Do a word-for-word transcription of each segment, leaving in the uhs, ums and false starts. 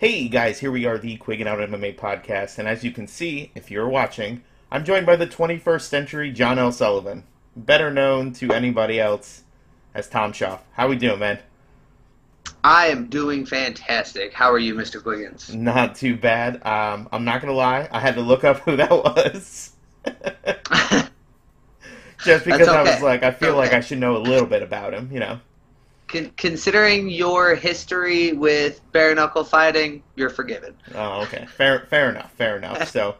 Hey guys, here we are, the Quiggin Out M M A podcast, and as you can see, if you're watching, I'm joined by the twenty-first century John L. Sullivan, better known to anybody else as Tom Shoaff. How we doing, man? I am doing fantastic. How are you, Mister Quiggins? Not too bad. Um, I'm not going to lie, I had to look up who that was. Just because okay. I was like, I feel okay. like I should know a little bit about him, you know? Con- considering your history with bare-knuckle fighting, you're forgiven. Oh, okay. Fair fair enough, fair enough. So,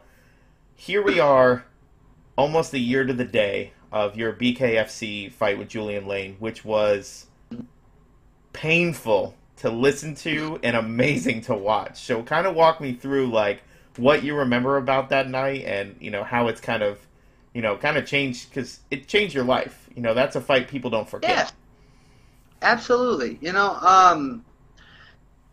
here we are, almost a year to the day of your B K F C fight with Julian Lane, which was painful to listen to and amazing to watch. So, kind of walk me through, like, what you remember about that night and, you know, how it's kind of, you know, kind of changed, because it changed your life. You know, that's a fight people don't forget. Yeah. Absolutely. You know, um,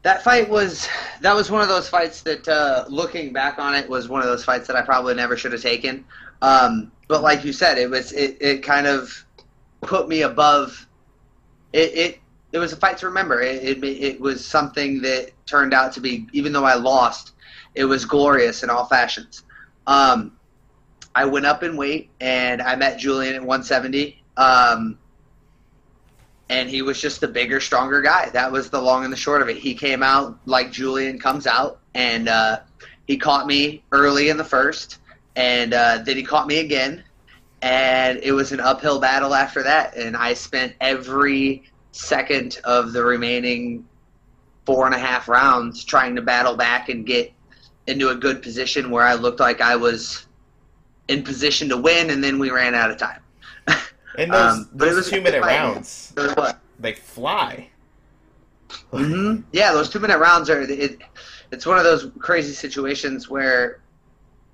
that fight was, that was one of those fights that, uh, looking back on it, was one of those fights that I probably never should have taken. Um, but like you said, it was, it, it kind of put me above, it, it, it was a fight to remember. It, it, it was something that turned out to be, even though I lost, it was glorious in all fashions. Um, I went up in weight and I met Julian at one seventy. Um, And he was just the bigger, stronger guy. That was the long and the short of it. He came out like Julian comes out, and uh, he caught me early in the first, and uh, then he caught me again, and it was an uphill battle after that, and I spent every second of the remaining four and a half rounds trying to battle back and get into a good position where I looked like I was in position to win, and then we ran out of time. And those, um, those two-minute rounds, what? They fly. Mm-hmm. Yeah, those two-minute rounds are it, – it's one of those crazy situations where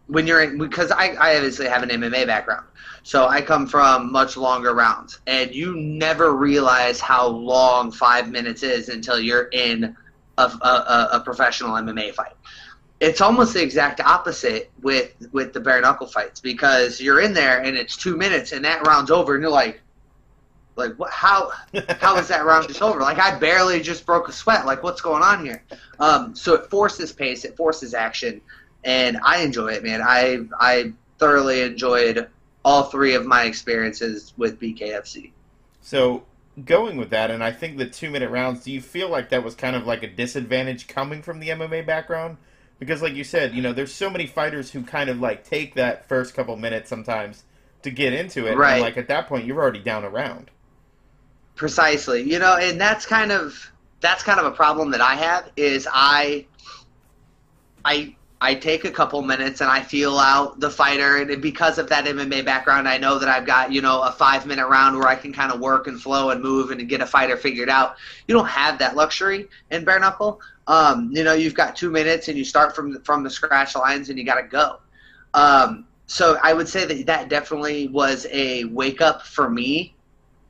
when you're in – because I, I obviously have an M M A background, so I come from much longer rounds. And you never realize how long five minutes is until you're in a, a, a professional M M A fight. It's almost the exact opposite with, with the bare-knuckle fights, because you're in there and it's two minutes and that round's over and you're like, like what? How how is that round just over? Like, I barely just broke a sweat. Like, what's going on here? Um, so it forces pace, it forces action, and I enjoy it, man. I I thoroughly enjoyed all three of my experiences with B K F C. So going with that, and I think the two-minute rounds, do you feel like that was kind of like a disadvantage coming from the M M A background? Because like you said, you know, there's so many fighters who kind of like take that first couple minutes sometimes to get into it. Right. And like at that point, you're already down a round. Precisely. You know, and that's kind of that's kind of a problem that I have is I I I take a couple minutes and I feel out the fighter, and because of that M M A background, I know that I've got, you know, a five minute round where I can kind of work and flow and move and get a fighter figured out. You don't have that luxury in bare knuckle. Um, you know, you've got two minutes and you start from the, from the scratch lines and you got to go. Um, so I would say that that definitely was a wake up for me,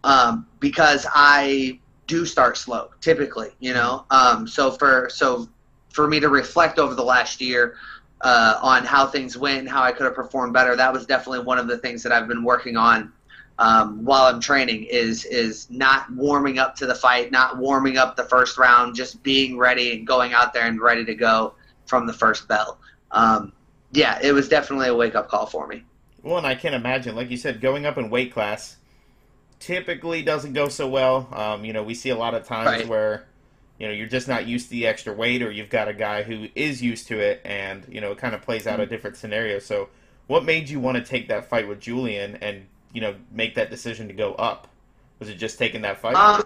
um, because I do start slow typically, you know? Um, so for, so for me to reflect over the last year, uh, on how things went and how I could have performed better, that was definitely one of the things that I've been working on, um, while I'm training is, is not warming up to the fight, not warming up the first round, just being ready and going out there and ready to go from the first bell. Um, yeah, it was definitely a wake up call for me. Well, and I can't imagine, like you said, going up in weight class typically doesn't go so well. Um, you know, we see a lot of times right. where, you know, you're just not used to the extra weight, or you've got a guy who is used to it and, you know, it kind of plays out mm-hmm. a different scenario. So what made you want to take that fight with Julian and, you know, make that decision to go up? Was it just taking that fight? Um,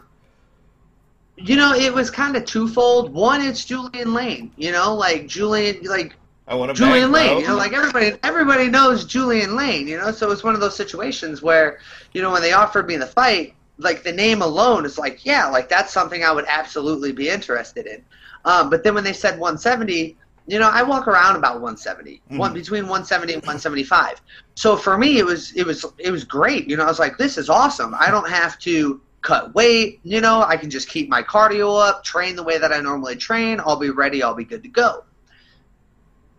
you know, it was kind of twofold. One, it's Julian Lane. You know, like Julian, like I want to Julian bang, Lane. Bro. You know, like everybody, everybody knows Julian Lane. You know, so it's one of those situations where, you know, when they offered me the fight, like the name alone is like, yeah, like that's something I would absolutely be interested in. Um, but then when they said one seventy. You know, I walk around about one seventy, mm-hmm. one between one seventy and one seventy-five. So for me, it was it was it was great. You know, I was like, this is awesome. I don't have to cut weight. You know, I can just keep my cardio up, train the way that I normally train. I'll be ready. I'll be good to go.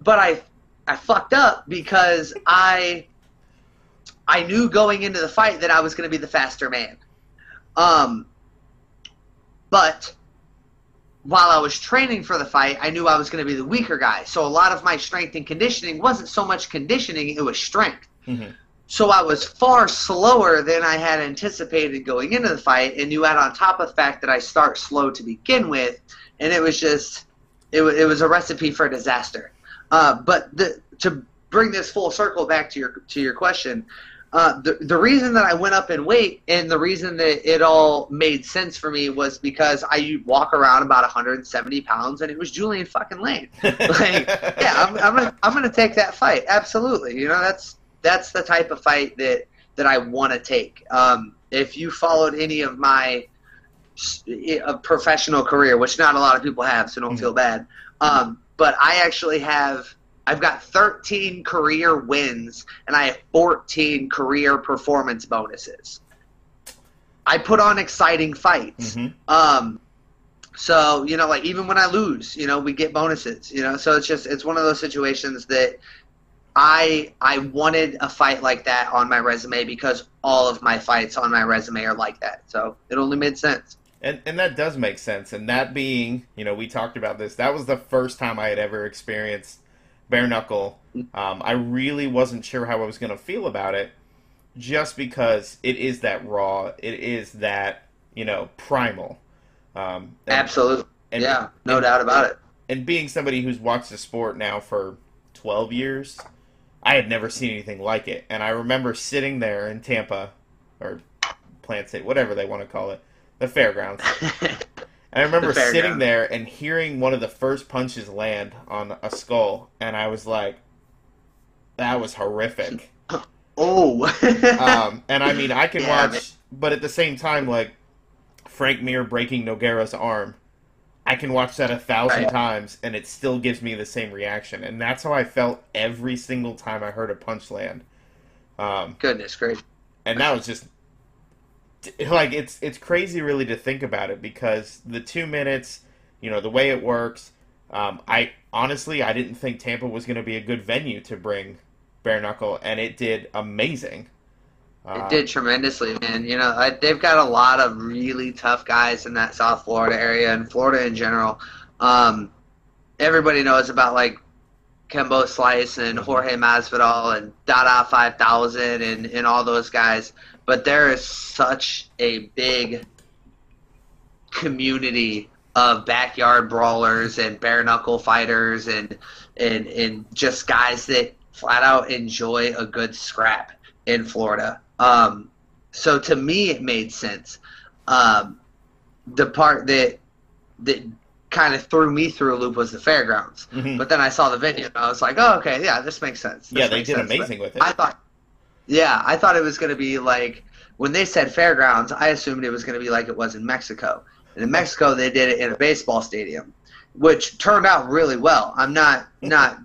But I I fucked up because I I knew going into the fight that I was going to be the faster man. Um, but while I was training for the fight, I knew I was going to be the weaker guy. So a lot of my strength and conditioning wasn't so much conditioning, it was strength. Mm-hmm. So I was far slower than I had anticipated going into the fight, and you add on top of the fact that I start slow to begin with, and it was just it, w- it was a recipe for disaster. Uh, but the, to bring this full circle back to your to your question, uh, the the reason that I went up in weight and the reason that it all made sense for me was because I walk around about one hundred seventy pounds, and it was Julian fucking Lane. Like, yeah, I'm, I'm gonna I'm gonna take that fight, absolutely. You know, that's. That's the type of fight that, that I want to take. Um, if you followed any of my uh, professional career, which not a lot of people have, so don't mm-hmm. feel bad, um, but I actually have – I've got thirteen career wins, and I have fourteen career performance bonuses. I put on exciting fights. Mm-hmm. Um, so, you know, like even when I lose, you know, we get bonuses. You know, so it's just – it's one of those situations that – I I wanted a fight like that on my resume because all of my fights on my resume are like that. So it only made sense. And and that does make sense. And that being, you know, we talked about this. That was the first time I had ever experienced bare knuckle. Um, I really wasn't sure how I was going to feel about it just because it is that raw. It is that, you know, primal. Um, and, Absolutely. And, yeah, no and, doubt about it. And being somebody who's watched the sport now for twelve years, I had never seen anything like it. And I remember sitting there in Tampa, or Plant City, whatever they want to call it, the fairgrounds. And I remember the sitting there and hearing one of the first punches land on a skull. And I was like, that was horrific. Oh. um, and I mean, I can yeah, watch, man. But at the same time, like, Frank Mir breaking Nogueira's arm. I can watch that a thousand right. times, and it still gives me the same reaction. And that's how I felt every single time I heard a punch land. Um, Goodness gracious. And that was just... Like, it's it's crazy, really, to think about it, because the two minutes, you know, the way it works, um, I honestly, I didn't think Tampa was going to be a good venue to bring bare knuckle, and it did amazing. It um, did tremendously, man. You know, I, they've got a lot of really tough guys in that South Florida area and Florida in general. Um, everybody knows about, like, Kimbo Slice and Jorge Masvidal and Dada five thousand and, and all those guys. But there is such a big community of backyard brawlers and bare-knuckle fighters and, and, and just guys that flat-out enjoy a good scrap in Florida. Um, so to me, it made sense. Um, the part that that kind of threw me through a loop was the fairgrounds. Mm-hmm. But then I saw the venue, and I was like, "Oh, okay, yeah, this makes sense." This yeah, they did sense. amazing but with it. I thought, yeah, I thought it was going to be like when they said fairgrounds, I assumed it was going to be like it was in Mexico. And in Mexico, they did it in a baseball stadium, which turned out really well. I'm not not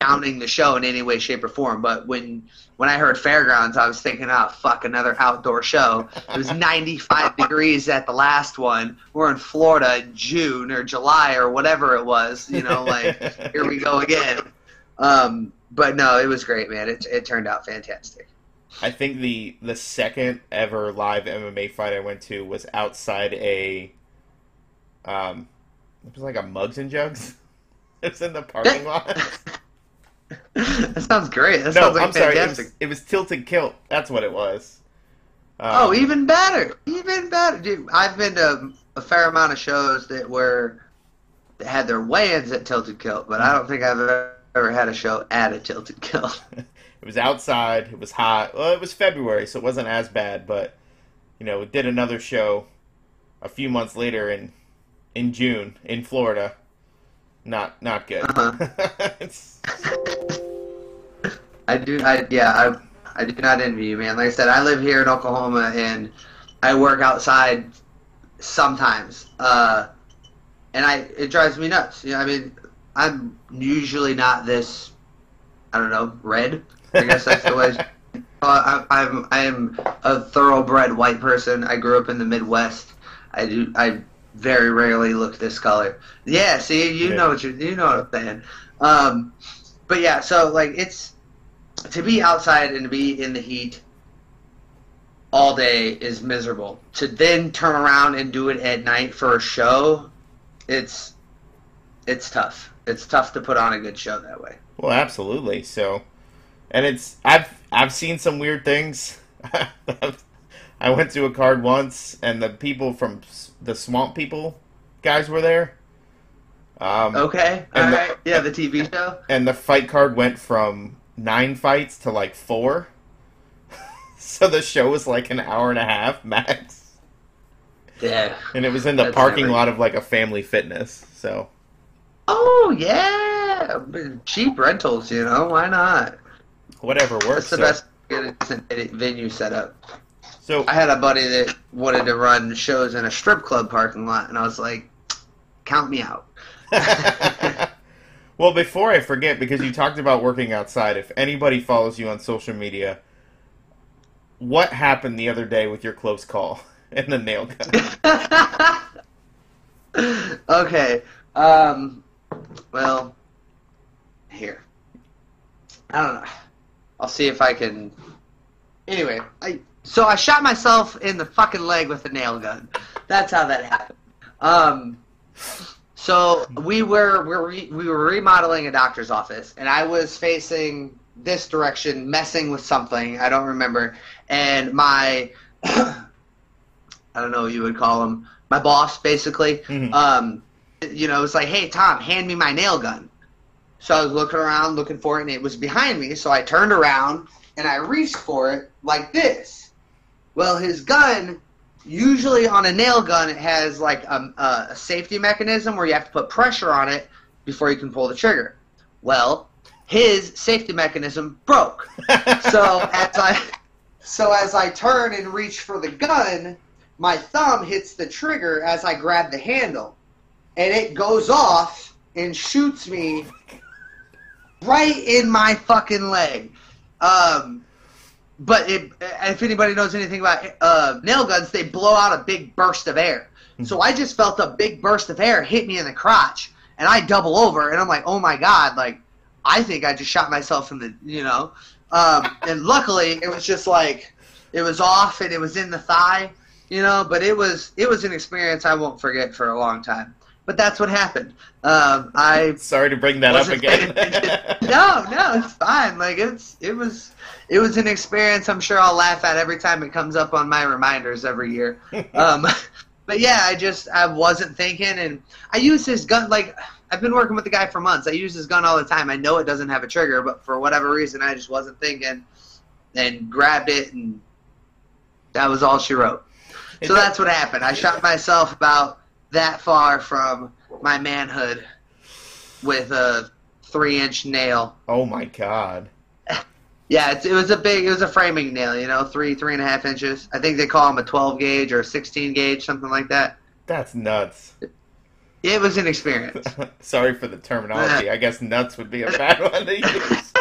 downing the show in any way, shape, or form, but when When I heard fairgrounds, I was thinking, oh, fuck, another outdoor show. It was ninety-five degrees at the last one. We're in Florida in June or July or whatever it was. You know, like, here we go again. Um, but, no, it was great, man. It it turned out fantastic. I think the, the second ever live M M A fight I went to was outside a um, – it was like a Mugs and Jugs. It was in the parking lot. That sounds great. That no, sounds like I'm sorry. It was, it was Tilted Kilt. That's what it was. Um, oh, even better. Even better. Dude, I've been to a fair amount of shows that were that had their weigh-ins at Tilted Kilt, but I don't think I've ever, ever had a show at a Tilted Kilt. It was outside. It was hot. Well, it was February, so it wasn't as bad, but, you know, we did another show a few months later in in June in Florida. Not not good. Uh-huh. I do, I yeah, I I do not envy you, man. Like I said, I live here in Oklahoma, and I work outside sometimes, uh, and I it drives me nuts. You know, I mean, I'm usually not this, I don't know, red. I guess that's the way. Uh, I, I'm I'm a thoroughbred white person. I grew up in the Midwest. I do I. Very rarely look this color. Yeah, see, you yeah. know what you you know what I'm saying. Um, but yeah, so like it's to be outside and to be in the heat all day is miserable. To then turn around and do it at night for a show it's it's tough. It's tough to put on a good show that way. Well, absolutely. So, and it's I've I've seen some weird things. I went to a card once, and the people from the Swamp People guys were there. Um, okay. All right. The, yeah, the T V show. And the fight card went from nine fights to like four. So the show was like an hour and a half max. Yeah. And it was in the That's parking never... lot of like a Family Fitness. So. Oh yeah, cheap rentals. You know, why not? Whatever works. That's the so. best get a venue set up. So I had a buddy that wanted to run shows in a strip club parking lot, and I was like, count me out. Well, before I forget, because you talked about working outside, if anybody follows you on social media, what happened the other day with your close call and the nail gun? Okay. Um, well, here. I don't know. I'll see if I can... Anyway, I... So I shot myself in the fucking leg with a nail gun. That's how that happened. Um, so we were we were, re, we were remodeling a doctor's office, and I was facing this direction, messing with something. I don't remember. And my, I don't know what you would call him, my boss, basically, mm-hmm. um, you know, was like, hey, Tom, hand me my nail gun. So I was looking around, looking for it, and it was behind me. So I turned around, and I reached for it like this. Well, his gun, usually on a nail gun, it has like a, a safety mechanism where you have to put pressure on it before you can pull the trigger. Well, his safety mechanism broke. so as I, so as I turn and reach for the gun, my thumb hits the trigger as I grab the handle, and it goes off and shoots me right in my fucking leg. Um. But it, if anybody knows anything about uh, nail guns, they blow out a big burst of air. So I just felt a big burst of air hit me in the crotch, and I double over, and I'm like, oh, my God. Like, I think I just shot myself in the, you know. Um, and luckily, it was just like it was off, and it was in the thigh, you know. But it was it was an experience I won't forget for a long time. But that's what happened. Um, I sorry to bring that up again. no, no, it's fine. Like it's it was it was an experience. I'm sure I'll laugh at every time it comes up on my reminders every year. Um, but yeah, I just I wasn't thinking, and I use this gun. Like I've been working with the guy for months. I use this gun all the time. I know it doesn't have a trigger, but for whatever reason, I just wasn't thinking, and grabbed it, and that was all she wrote. So that's what happened. I shot myself about. That far from my manhood with a three-inch nail. Oh my God! Yeah, it's, it was a big, it was a framing nail, you know, three, three and a half inches. I think they call them a twelve gauge or a sixteen gauge, something like that. That's nuts. It, it was an experience. Sorry for the terminology. I guess nuts would be a bad one to use.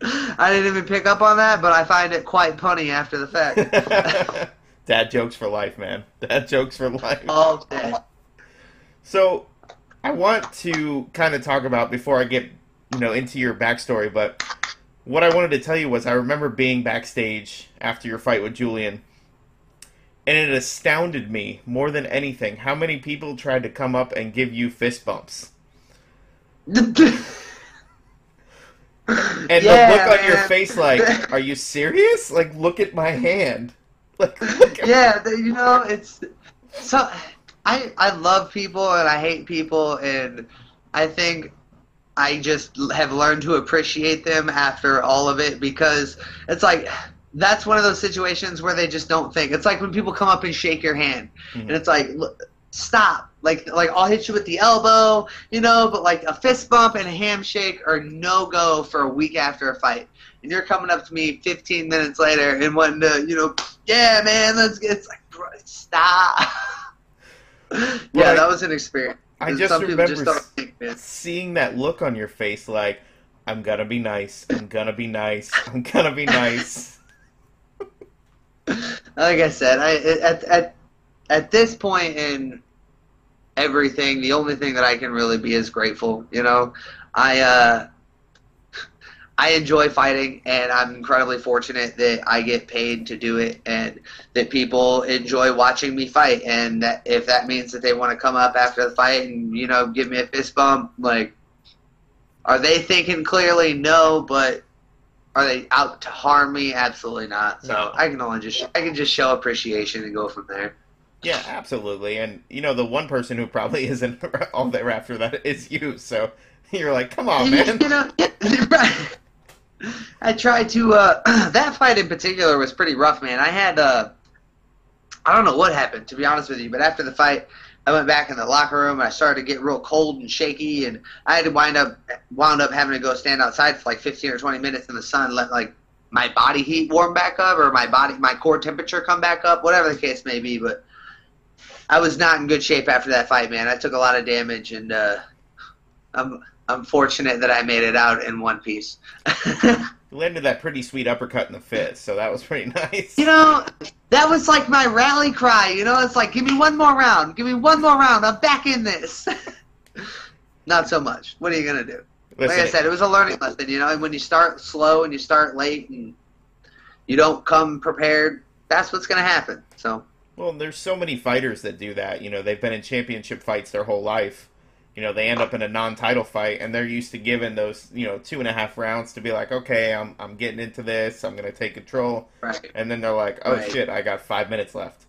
I didn't even pick up on that, but I find it quite punny after the fact. Dad jokes for life, man. Dad jokes for life. All day. So, I want to kind of talk about, before I get, you know, into your backstory, but what I wanted to tell you was I remember being backstage after your fight with Julian, and it astounded me more than anything how many people tried to come up and give you fist bumps. And yeah, the look man. on your face like, are you serious? Like, look at my hand. Like, yeah, you know, it's so I I love people and I hate people, and I think I just have learned to appreciate them after all of it, because it's like that's one of those situations where they just don't think. It's like when people come up and shake your hand, mm-hmm. and it's like look, stop, like like I'll hit you with the elbow, you know, but like a fist bump and a handshake are no go for a week after a fight. And you're coming up to me fifteen minutes later and wanting to, you know, yeah, man, let's get, it's like, bro, stop. yeah, well, that was an experience. I just remember just don't think this. seeing that look on your face like, I'm going to be nice, I'm going to be nice, I'm going to be nice. Like I said, I at, at, at this point in everything, the only thing that I can really be is grateful, you know. I, uh... I enjoy fighting, and I'm incredibly fortunate that I get paid to do it and that people enjoy watching me fight. And that if that means that they want to come up after the fight and, you know, give me a fist bump, like, are they thinking clearly? No, but are they out to harm me? Absolutely not. So no. I can only just I can just show appreciation and go from there. Yeah, absolutely. And, you know, the one person who probably isn't all there after that is you. So you're like, come on, man. You know, right. I tried to, uh, that fight in particular was pretty rough, man. I had, uh, I don't know what happened, to be honest with you, but after the fight, I went back in the locker room, and I started to get real cold and shaky, and I had to wind up, wound up having to go stand outside for like fifteen or twenty minutes in the sun, let like my body heat warm back up, or my body, my core temperature come back up, whatever the case may be, but I was not in good shape after that fight, man. I took a lot of damage, and, uh, I'm... I'm fortunate that I made it out in one piece. You landed that pretty sweet uppercut in the fifth, so that was pretty nice. You know, that was like my rally cry. You know, it's like, give me one more round. Give me one more round. I'm back in this. Not so much. What are you going to do? Listen, like I said, it was a learning lesson, you know, and when you start slow and you start late and you don't come prepared, that's what's going to happen. So. Well, there's so many fighters that do that. You know, they've been in championship fights their whole life. You know, they end up in a non-title fight, and they're used to giving those, you know, two and a half rounds to be like, okay, I'm I'm getting into this, I'm going to take control. Right. And then they're like, oh, right. Shit, I got five minutes left.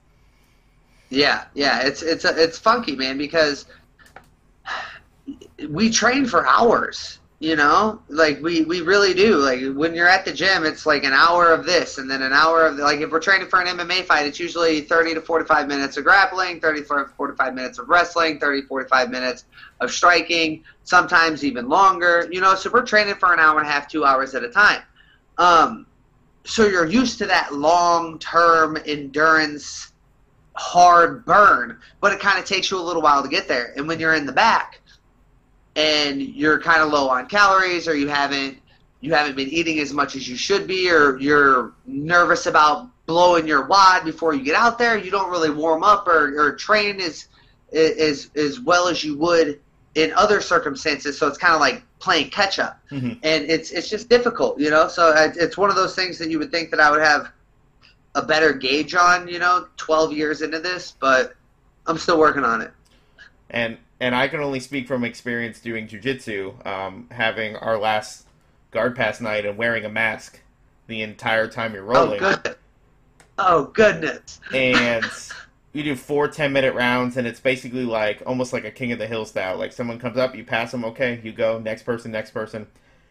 Yeah, yeah, it's it's a, it's funky, man, because we train for hours, you know? Like, we, we really do. Like, when you're at the gym, it's like an hour of this, and then an hour of, the, like, if we're training for an M M A fight, it's usually thirty to forty-five minutes of grappling, thirty to forty-five minutes of wrestling, thirty to forty-five minutes of striking, sometimes even longer, you know, so we're training for an hour and a half, two hours at a time. Um, so you're used to that long-term endurance, hard burn, but it kind of takes you a little while to get there. And when you're in the back and you're kind of low on calories, or you haven't you haven't been eating as much as you should be, or you're nervous about blowing your wad before you get out there, you don't really warm up or, or train as, as, as well as you would in other circumstances, so it's kind of like playing catch up, mm-hmm. and it's it's just difficult, you know. So it's one of those things that you would think that I would have a better gauge on, you know, twelve years into this, but I'm still working on it. And and I can only speak from experience doing jiu-jitsu, um, having our last guard pass night and wearing a mask the entire time you're rolling. Oh, good. Oh goodness. And. You do four ten-minute rounds, and it's basically like almost like a King of the Hill style. Like someone comes up, you pass them, okay, you go, next person, next person.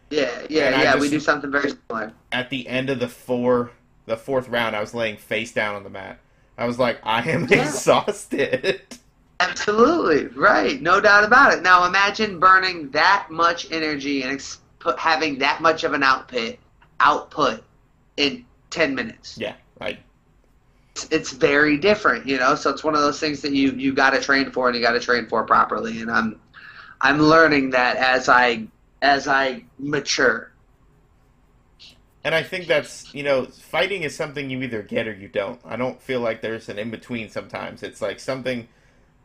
Yeah, yeah, yeah. Just, we do something very similar. At the end of the four, the fourth round, I was laying face down on the mat. I was like, I am yeah. exhausted. Absolutely right, no doubt about it. Now imagine burning that much energy and ex- having that much of an output output in ten minutes. Yeah, I. It's very different, you know, so it's one of those things that you you got to train for, and you got to train for properly, and I'm I'm learning that as I as I mature. And I think that's, you know, fighting is something you either get or you don't. I don't feel like there's an in-between sometimes. It's like something,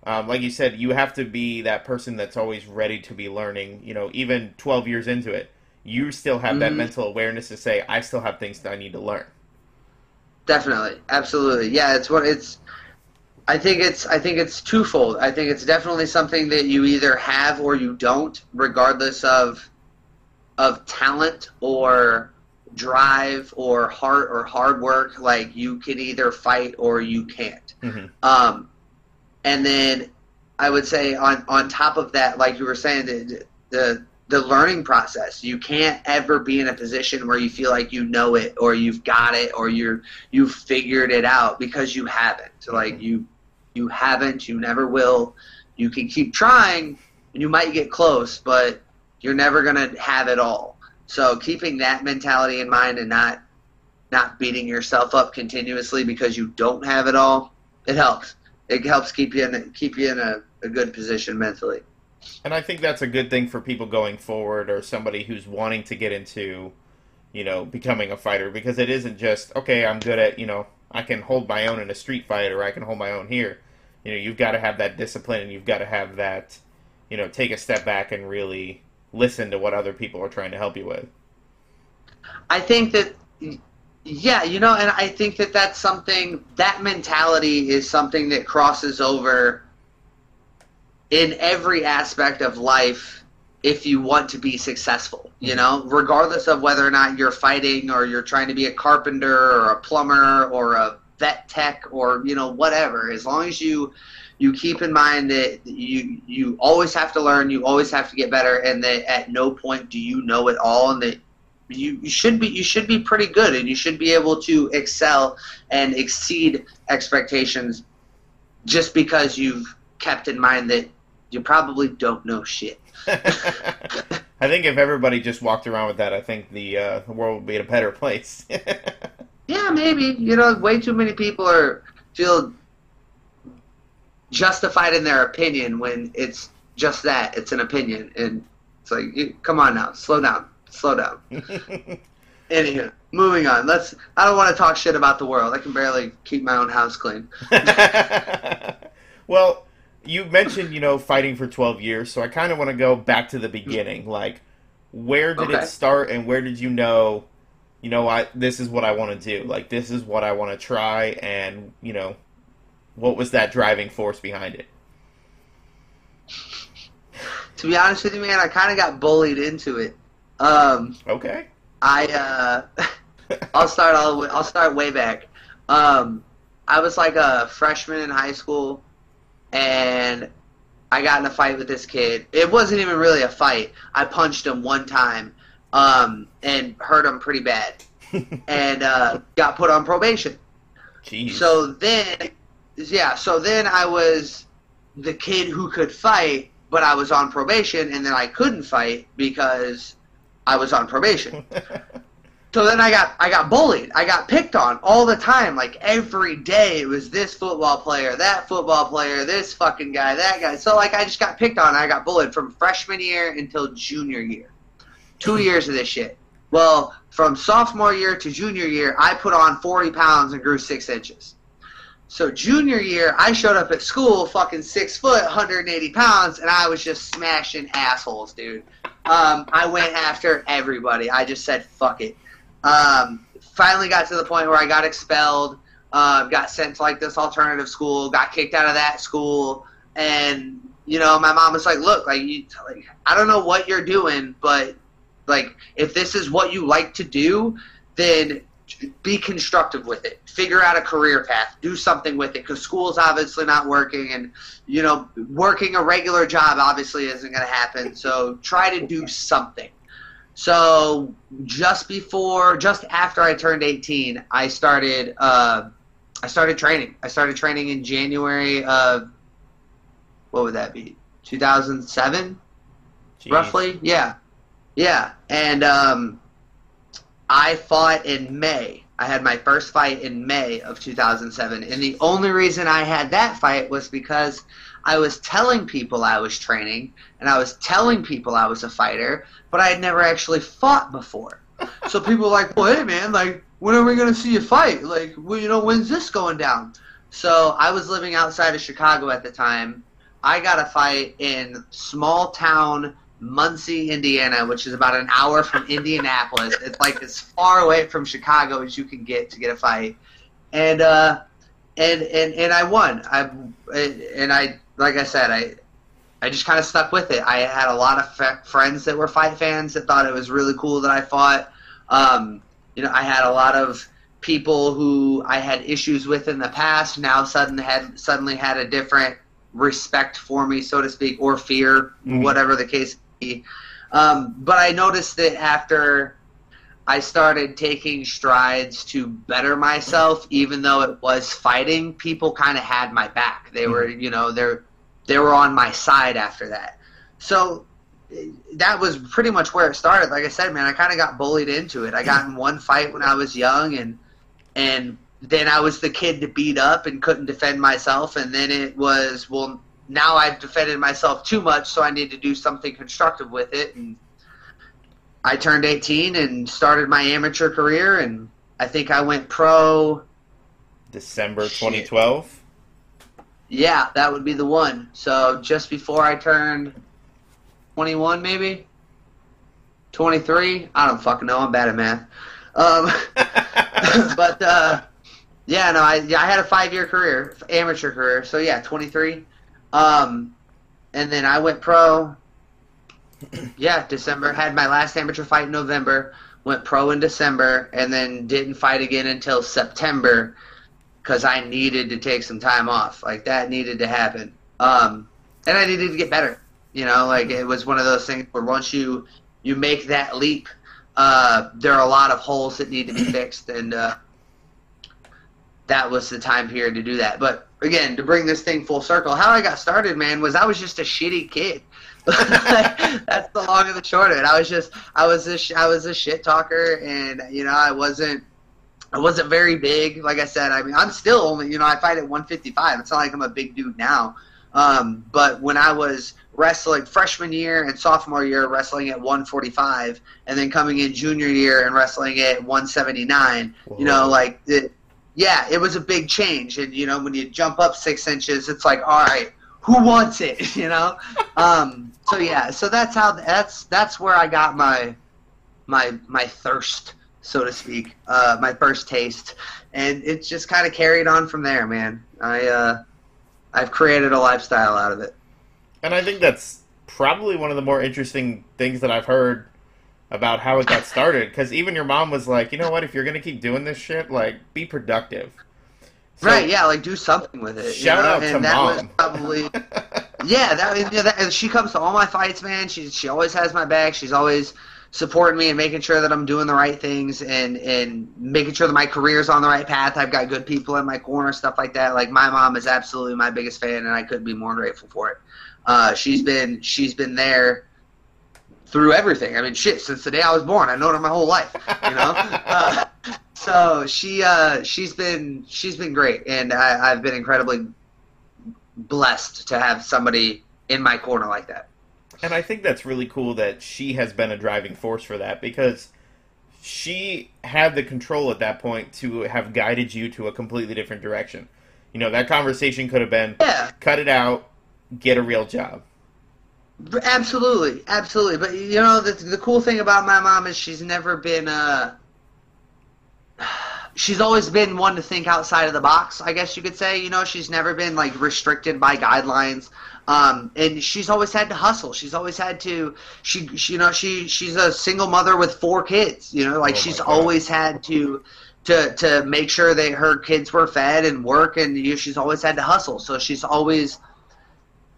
um, like you said, you have to be that person that's always ready to be learning, you know, even twelve years into it. You still have mm-hmm. that mental awareness to say, I still have things that I need to learn. Definitely, absolutely, yeah. It's what it's. I think it's. I think it's twofold. I think it's definitely something that you either have or you don't, regardless of, of talent or drive or heart or hard work. Like you can either fight or you can't. Mm-hmm. Um, and then I would say on on top of that, like you were saying, the the the learning process. You can't ever be in a position where you feel like you know it or you've got it or you're you've figured it out, because you haven't. So like you you haven't, you never will. You can keep trying and you might get close, but you're never gonna have it all. So keeping that mentality in mind and not not beating yourself up continuously because you don't have it all, it helps. It helps keep you in keep you in a, a good position mentally. And I think that's a good thing for people going forward, or somebody who's wanting to get into, you know, becoming a fighter, because it isn't just, okay, I'm good at, you know, I can hold my own in a street fight, or I can hold my own here. You know, you've got to have that discipline, and you've got to have that, you know, take a step back and really listen to what other people are trying to help you with. I think that, yeah, you know, and I think that that's something, that mentality is something that crosses over in every aspect of life if you want to be successful, you know, regardless of whether or not you're fighting or you're trying to be a carpenter or a plumber or a vet tech or, you know, whatever. As long as you you keep in mind that you you always have to learn, you always have to get better, and that at no point do you know it all, and that you, you should be you should be pretty good, and you should be able to excel and exceed expectations just because you've kept in mind that you probably don't know shit. I think if everybody just walked around with that, I think the uh, the world would be in a better place. Yeah, maybe. You know, way too many people are feel justified in their opinion when it's just that. It's an opinion. And it's like, come on now. Slow down. Slow down. Anywho, moving on. Let's. I don't want to talk shit about the world. I can barely keep my own house clean. Well, you mentioned, you know, fighting for twelve years, so I kind of want to go back to the beginning. Like, where did okay. it start, and where did you know, you know, I this is what I want to do? Like, this is what I want to try, and, you know, what was that driving force behind it? To be honest with you, man, I kind of got bullied into it. Um, okay. I, uh, I'll start all the way, I'll start way back. Um, I was like a freshman in high school, and I got in a fight with this kid. It wasn't even really a fight. I punched him one time, um, and hurt him pretty bad, and uh, got put on probation. Jeez. So then, yeah, so then I was the kid who could fight, but I was on probation, and then I couldn't fight because I was on probation. So then I got I got bullied. I got picked on all the time. Like, every day it was this football player, that football player, this fucking guy, that guy. So, like, I just got picked on. I got bullied from freshman year until junior year. Two years of this shit. Well, from sophomore year to junior year, I put on forty pounds and grew six inches. So junior year, I showed up at school fucking six foot, one hundred eighty pounds, and I was just smashing assholes, dude. Um, I went after everybody. I just said, fuck it. Um, finally got to the point where I got expelled, uh, got sent to like this alternative school, got kicked out of that school, and, you know, my mom was like, look, like, you, like, I don't know what you're doing, but, like, if this is what you like to do, then be constructive with it. Figure out a career path. Do something with it, because school's obviously not working, and, you know, working a regular job obviously isn't going to happen, so try to do something. So just before, just after I turned eighteen, I started, uh, I started training. I started training in January of, what would that be, two thousand seven, Jeez. Roughly? Yeah, yeah. And um, I fought in May. I had my first fight in May of two thousand seven, and the only reason I had that fight was because I was telling people I was training, and I was telling people I was a fighter, but I had never actually fought before. So people were like, well, hey, man, like, when are we going to see you fight? Like, well, you know, when's this going down? So I was living outside of Chicago at the time. I got a fight in small town Muncie, Indiana, which is about an hour from Indianapolis. It's like as far away from Chicago as you can get to get a fight. And, uh, and, and, and I won. I, and I, like I said, I I just kind of stuck with it. I had a lot of f friends that were fight fans that thought it was really cool that I fought. Um, you know, I had a lot of people who I had issues with in the past now suddenly had, suddenly had a different respect for me, so to speak, or fear, mm-hmm. whatever the case be. Um, but I noticed that after I started taking strides to better myself, even though it was fighting, people kind of had my back. They were, you know, they're... They were on my side after that. So that was pretty much where it started. Like I said, man, I kind of got bullied into it. I got in one fight when I was young, and and then I was the kid to beat up and couldn't defend myself. And then it was, well, now I've defended myself too much, so I need to do something constructive with it. And I turned eighteen and started my amateur career, and I think I went pro December twenty twelve. Shit. Yeah, that would be the one. So just before I turned twenty-one, maybe? twenty-three? I don't fucking know. I'm bad at math. Um, but, uh, yeah, no, I, yeah, I had a five-year career, amateur career. So, yeah, twenty-three. Um, and then I went pro, yeah, December. Had my last amateur fight in November. Went pro in December, and then didn't fight again until September because I needed to take some time off. Like, that needed to happen. Um, and I needed to get better. You know, like, it was one of those things where once you, you make that leap, uh, there are a lot of holes that need to be fixed, and uh, that was the time period to do that. But, again, to bring this thing full circle, how I got started, man, was I was just a shitty kid. That's the long and the short of it. I was just, I was a, sh I was a shit talker, and you know, I wasn't, I wasn't very big. Like I said, I mean, I'm still only, you know, I fight at one fifty-five. It's not like I'm a big dude now. Um, but when I was wrestling freshman year and sophomore year, wrestling at one forty-five, and then coming in junior year and wrestling at one seventy-nine, whoa. You know, like, it, yeah, it was a big change. And you know, when you jump up six inches, it's like, all right. Who wants it, you know? Um, so yeah, so that's how that's that's where I got my my my thirst, so to speak, uh, my first taste, and it just kind of carried on from there, man. I uh, I've created a lifestyle out of it, and I think that's probably one of the more interesting things that I've heard about how it got started. Because even your mom was like, you know what, if you're gonna keep doing this shit, like, be productive. So, right, yeah, like, do something with it. Shout out to Mom. Was probably, yeah, that, you know, that, and she comes to all my fights, man. She she always has my back. She's always supporting me and making sure that I'm doing the right things and and making sure that my career's on the right path. I've got good people in my corner, stuff like that. Like, my mom is absolutely my biggest fan, and I couldn't be more grateful for it. Uh, she's been she's been there through everything. I mean, shit, since the day I was born, I've known her my whole life. You know. Uh, So she uh, she's been she's been great, and I, I've been incredibly blessed to have somebody in my corner like that. And I think that's really cool that she has been a driving force for that, because she had the control at that point to have guided you to a completely different direction. You know, that conversation could have been, yeah, cut it out, get a real job. Absolutely, absolutely. But you know, the the cool thing about my mom is she's never been uh she's always been one to think outside of the box, I guess you could say. You know, she's never been, like, restricted by guidelines. Um, and she's always had to hustle. She's always had to she, she you know, she she's a single mother with four kids, you know, like, oh, she's always had to to to make sure that her kids were fed and work, and you know, she's always had to hustle. So she's always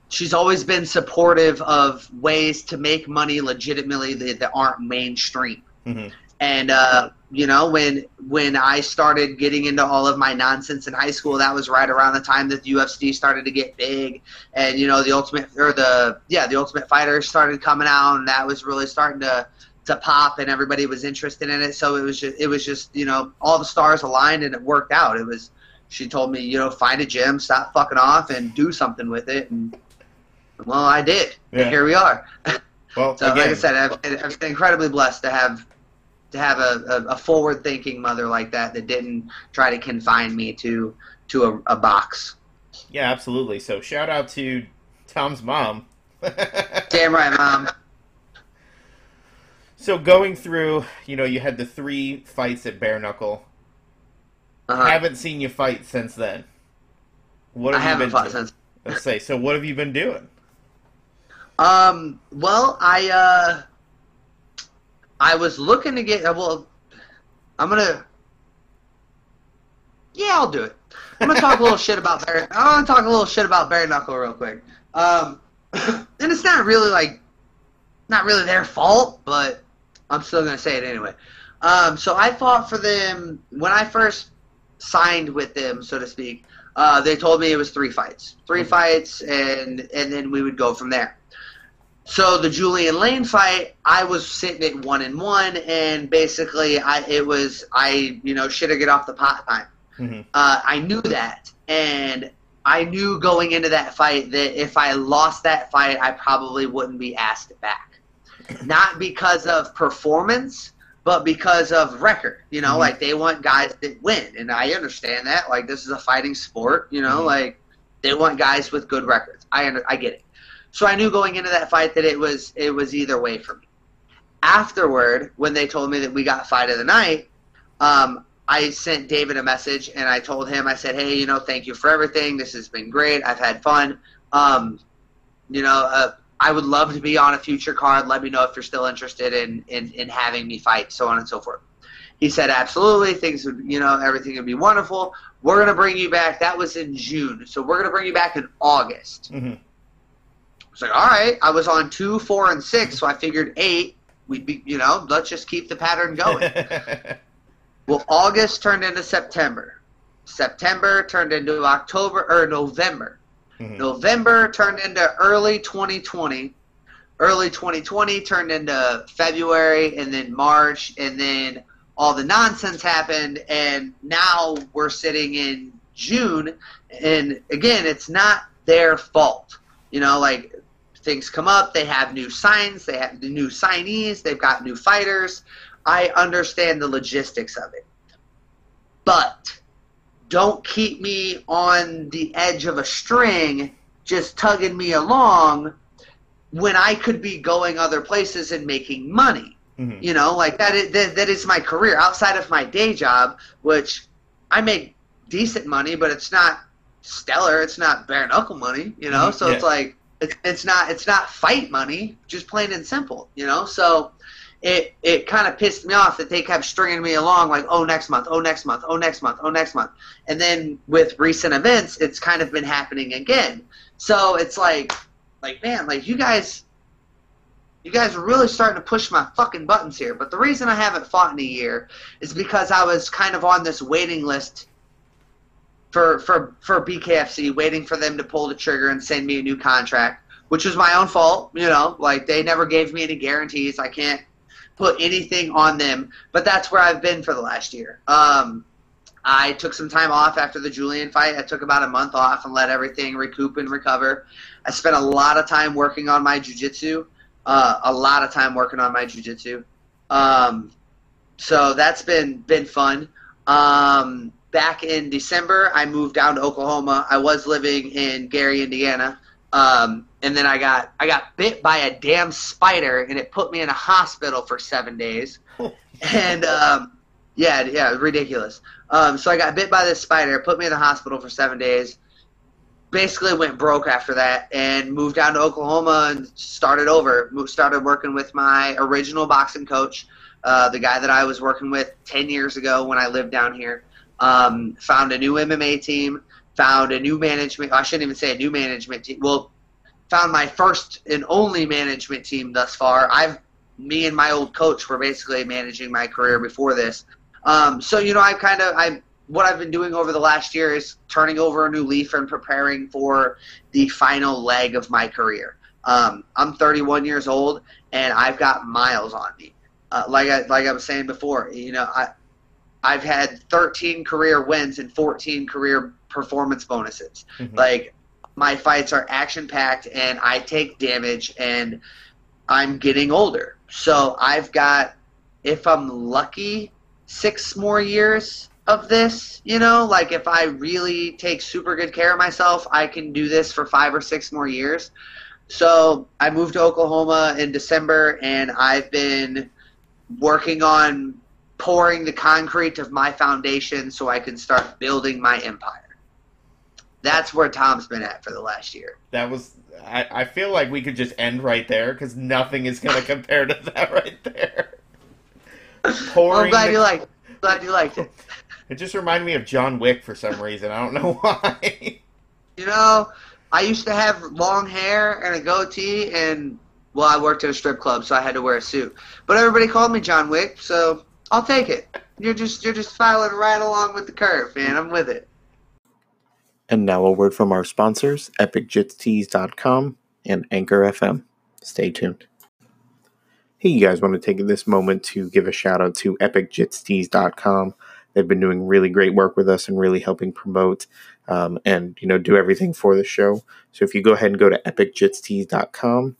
she's always been supportive of ways to make money legitimately that, that aren't mainstream. Mm-hmm. And uh you know, when when I started getting into all of my nonsense in high school, that was right around the time that the U F C started to get big, and you know, the ultimate or the yeah, the Ultimate Fighter started coming out, and that was really starting to to pop, and everybody was interested in it. So it was just, it was just, you know, all the stars aligned, and it worked out. It was, she told me, you know, find a gym, stop fucking off, and do something with it, and well, I did. Yeah. And here we are. Well, so again, like I said, I've, I've been incredibly blessed to have to have a, a, a forward-thinking mother like that that didn't try to confine me to to a, a box. Yeah, absolutely. So shout out to Tom's mom. Damn right, Mom. So going through, you know, you had the three fights at Bare Knuckle. Uh-huh. Haven't seen you fight since then. What have I you haven't been fought doing? since. Let's say. So what have you been doing? Um. Well, I. Uh... I was looking to get, well, I'm going to, yeah, I'll do it. I'm going to talk a little shit about Bare, I'm going to talk a little shit about Bare Knuckle real quick. Um, and it's not really, like, not really their fault, but I'm still going to say it anyway. Um, so I fought for them, when I first signed with them, so to speak, uh, they told me it was three fights. Three mm-hmm. fights, and, and then we would go from there. So the Julian Lane fight, I was sitting at one and one, and basically, I it was I you know shit or get off the pot time. Mm-hmm. uh, I knew that, and I knew going into that fight that if I lost that fight, I probably wouldn't be asked back, not because of performance, but because of record. You know, mm-hmm. like, they want guys that win, and I understand that. Like, this is a fighting sport. You know, mm-hmm. like, they want guys with good records. I under, I get it. So I knew going into that fight that it was it was either way for me. afterward, when they told me that we got fight of the night, um, I sent David a message and I told him, I said, hey, you know, thank you for everything. This has been great. I've had fun. Um, you know, uh, I would love to be on a future card. Let me know if you're still interested in, in, in having me fight, so on and so forth. He said, absolutely. Things would, you know, everything would be wonderful. We're going to bring you back. That was in June. So we're going to bring you back in August. Mm-hmm. I was like, all right. I was on two, four, and six, so I figured eight. We'd be, you know, let's just keep the pattern going. Well, August turned into September. September turned into October or November. Mm-hmm. November turned into early twenty twenty. Early twenty twenty turned into February and then March, and then all the nonsense happened, and now we're sitting in June. And again, it's not their fault. You know, like, things come up, they have new signs, they have new signees, they've got new fighters. I understand the logistics of it. But don't keep me on the edge of a string, just tugging me along when I could be going other places and making money. Mm-hmm. You know, like, that is, that, that is my career. Outside of my day job, which I make decent money, but it's not stellar, it's not bare knuckle money, you know, mm-hmm. so yeah. it's like, It's, it's not it's not fight money, just plain and simple, you know. So it it kind of pissed me off that they kept stringing me along, like, oh, next month, oh, next month, oh, next month, oh, next month. And then with recent events, it's kind of been happening again. So it's like, like, man, like, you guys, you guys are really starting to push my fucking buttons here. But the reason I haven't fought in a year is because I was kind of on this waiting list For, for for B K F C, waiting for them to pull the trigger and send me a new contract, which was my own fault, you know. Like, they never gave me any guarantees. I can't put anything on them. But that's where I've been for the last year. Um, I took some time off after the Julian fight. I took about a month off and let everything recoup and recover. I spent a lot of time working on my jiu-jitsu, uh, a lot of time working on my jiu-jitsu. Um, so that's been, been fun. Um... Back in December, I moved down to Oklahoma. I was living in Gary, Indiana, um, and then I got I got bit by a damn spider, and it put me in a hospital for seven days. and um, yeah, yeah, ridiculous. Um, so I got bit by this spider, put me in the hospital for seven days. Basically, went broke after that, and moved down to Oklahoma and started over. Started working with my original boxing coach, uh, the guy that I was working with ten years ago when I lived down here. Um, found a new M M A team, found a new management – I shouldn't even say a new management team. Well, found my first and only management team thus far. I've – me and my old coach were basically managing my career before this. Um, so, you know, I've kind of – I what I've been doing over the last year is turning over a new leaf and preparing for the final leg of my career. Um, I'm thirty-one years old, and I've got miles on me. Uh, like I, like I was saying before, you know, I – I've had thirteen career wins and fourteen career performance bonuses. Mm-hmm. Like, my fights are action-packed, and I take damage, and I'm getting older. So I've got, if I'm lucky, six more years of this, you know? Like, if I really take super good care of myself, I can do this for five or six more years. So I moved to Oklahoma in December, and I've been working on – pouring the concrete of my foundation so I can start building my empire. That's where Tom's been at for the last year. That was, I, I feel like we could just end right there because nothing is going to compare to that right there. Pouring I'm glad the, you liked it. Glad you liked it. It just reminded me of John Wick for some reason. I don't know why. You know, I used to have long hair and a goatee, and, well, I worked at a strip club, so I had to wear a suit. But everybody called me John Wick, so... I'll take it. You're just you're just filing right along with the curve, man. I'm with it. And now a word from our sponsors, Epic Jits Tees dot com and Anchor F M. Stay tuned. Hey, you guys, want to take this moment to give a shout out to Epic Jits Tees dot com. They've been doing really great work with us and really helping promote um, and you know do everything for the show. So if you go ahead and go to Epic Jits Tees dot com.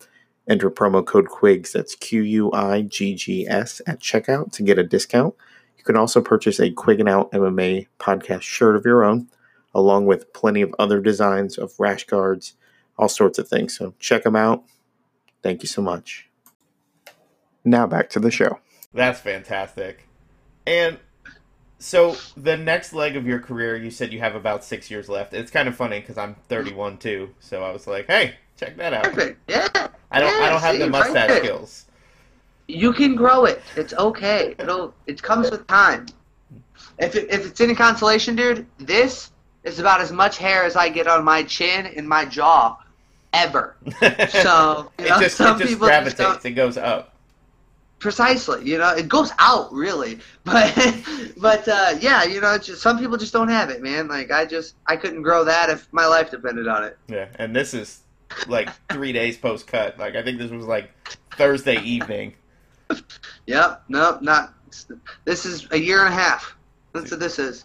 Enter promo code Quiggs, that's Q U I G G S, at checkout to get a discount. You can also purchase a Quiggin Out M M A podcast shirt of your own, along with plenty of other designs of rash guards, all sorts of things. So check them out. Thank you so much. Now back to the show. That's fantastic. And so the next leg of your career, you said you have about six years left. It's kind of funny because I'm thirty-one too, so I was like, "Hey, check that out." Perfect. Yeah. I don't. Yeah, I don't have see, the mustache right skills. You can grow it. It's okay. It'll. It comes with time. If it, if it's any consolation, dude, this is about as much hair as I get on my chin and my jaw ever. So you know, it just, some it just people gravitates. Just it goes up. Precisely, you know, it goes out really, but but uh, yeah, you know, it's just, some people just don't have it, man. Like I just I couldn't grow that if my life depended on it. Yeah, and this is like three days post cut. Like I think this was like Thursday evening. Yep, no, not. This is a year and a half. That's what this is.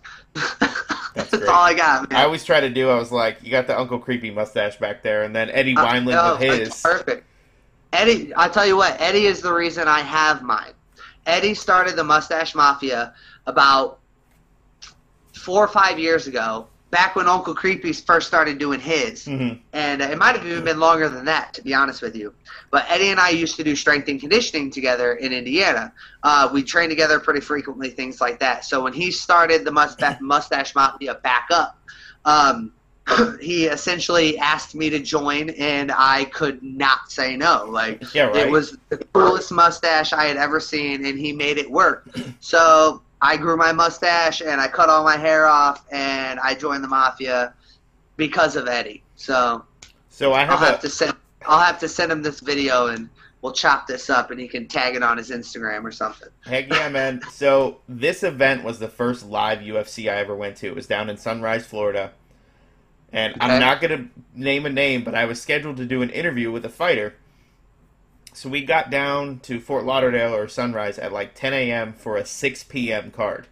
That's, That's all I got, man. I always try to do. I was like, you got the Uncle Creepy mustache back there, and then Eddie Wineland uh, no, with his. Perfect. Eddie, I'll tell you what, Eddie is the reason I have mine. Eddie started the Mustache Mafia about four or five years ago, back when Uncle Creepy first started doing his. Mm-hmm. And it might have even been longer than that, to be honest with you. But Eddie and I used to do strength and conditioning together in Indiana. Uh, we trained together pretty frequently, things like that. So when he started the Mustache, Mustache Mafia back up, um, he essentially asked me to join, and I could not say no. Like, yeah, right. It was the coolest mustache I had ever seen, and he made it work. So I grew my mustache, and I cut all my hair off, and I joined the Mafia because of Eddie. So, so I have, I'll, a... have to send, I'll have to send him this video, and we'll chop this up, and he can tag it on his Instagram or something. Heck yeah, man. So this event was the first live U F C I ever went to. It was down in Sunrise, Florida. And okay. I'm not going to name a name, but I was scheduled to do an interview with a fighter. So we got down to Fort Lauderdale or Sunrise at like ten a.m. for a six p.m. card.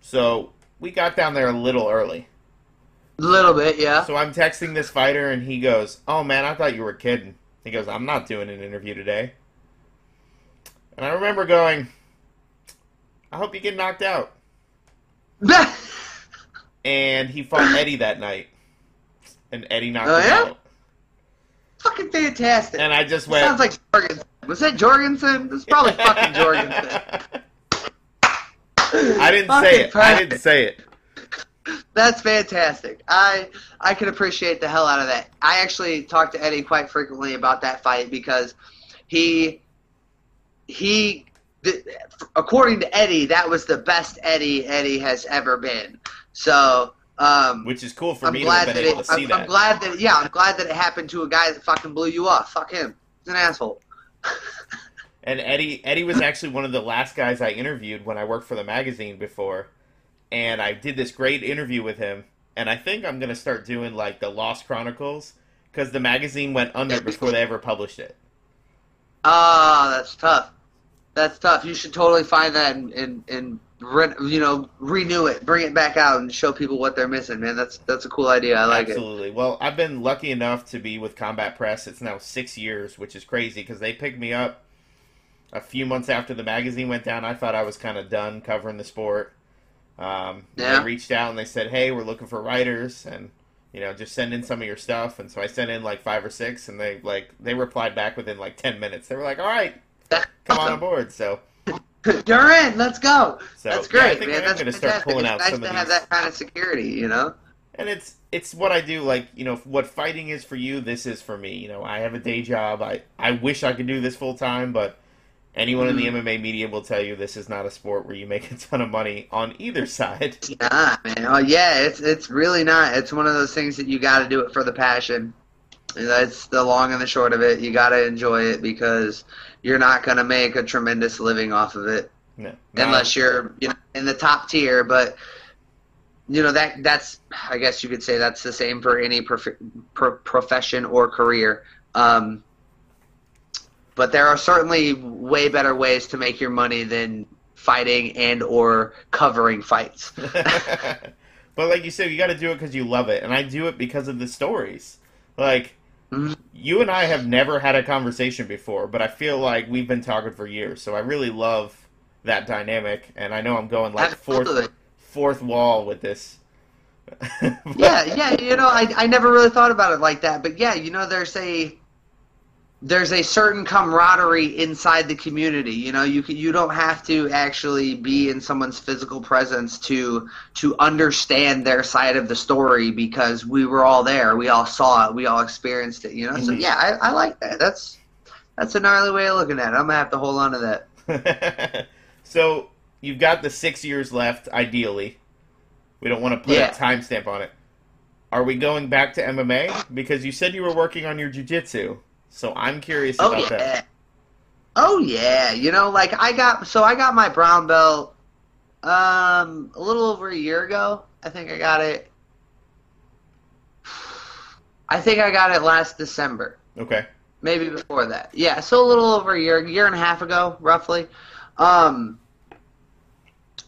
So we got down there a little early. A little bit, yeah. So I'm texting this fighter, and he goes, "Oh, man, I thought you were kidding." He goes, "I'm not doing an interview today." And I remember going, "I hope you get knocked out." And he fought Eddie that night. And Eddie knocked oh, him yeah? out. Fucking fantastic. And I just went... Sounds like Jorgensen. Was that Jorgensen? It's probably fucking Jorgensen. I didn't fucking say it. Perfect. I didn't say it. That's fantastic. I I can appreciate the hell out of that. I actually talked to Eddie quite frequently about that fight because he... He... According to Eddie, that was the best Eddie Eddie has ever been. So, um, which is cool for I'm me glad to have been that able it, to see I'm, that. I'm glad that, yeah, I'm glad that it happened to a guy that fucking blew you off. Fuck him. He's an asshole. And Eddie, Eddie was actually one of the last guys I interviewed when I worked for the magazine before, and I did this great interview with him. And I think I'm gonna start doing like the Lost Chronicles because the magazine went under before they ever published it. Ah, oh, that's tough. That's tough. You should totally find that and, and, and re, you know, renew it, bring it back out, and show people what they're missing, man. That's that's a cool idea. I like Absolutely. it. Absolutely. Well, I've been lucky enough to be with Combat Press. It's now six years, which is crazy because they picked me up a few months after the magazine went down. I thought I was kind of done covering the sport. Um, yeah. They reached out and they said, "Hey, we're looking for writers, and you know, just send in some of your stuff." And so I sent in like five or six, and they like they replied back within like ten minutes. They were like, "All right. Come on aboard," so. You're in. Let's go. So, that's great, yeah, I think man. I'm that's going to start pulling out nice some of these. It's nice to have that kind of security, you know? And it's it's what I do. Like, you know, what fighting is for you, this is for me. You know, I have a day job. I, I wish I could do this full time, but anyone mm. in the M M A media will tell you this is not a sport where you make a ton of money on either side. It's not, man. Oh, yeah, it's, it's really not. It's one of those things that you got to do it for the passion. That's the long and the short of it. You got to enjoy it because you're not going to make a tremendous living off of it. No, unless you're you know, in the top tier. But, you know, that that's – I guess you could say that's the same for any prof- pro- profession or career. Um, but there are certainly way better ways to make your money than fighting and or covering fights. But like you said, you got to do it because you love it. And I do it because of the stories. Like, you and I have never had a conversation before, but I feel like we've been talking for years, so I really love that dynamic, and I know I'm going, like, fourth, fourth wall with this. But... Yeah, yeah, you know, I, I never really thought about it like that, but yeah, you know, there's a, there's a certain camaraderie inside the community. You know, you can, you don't have to actually be in someone's physical presence to to understand their side of the story, because we were all there, we all saw it, we all experienced it. You know, mm-hmm. so yeah, I, I like that. That's that's a gnarly way of looking at it. I'm gonna have to hold on to that. So you've got the six years left, ideally. We don't want to put yeah. a timestamp on it. Are we going back to M M A? Because you said you were working on your jiu-jitsu. So I'm curious oh, about yeah. that. Oh, yeah. You know, like I got – so I got my brown belt um, a little over a year ago. I think I got it – I think I got it last December. Okay. Maybe before that. Yeah, so a little over a year, year and a half ago, roughly. Um,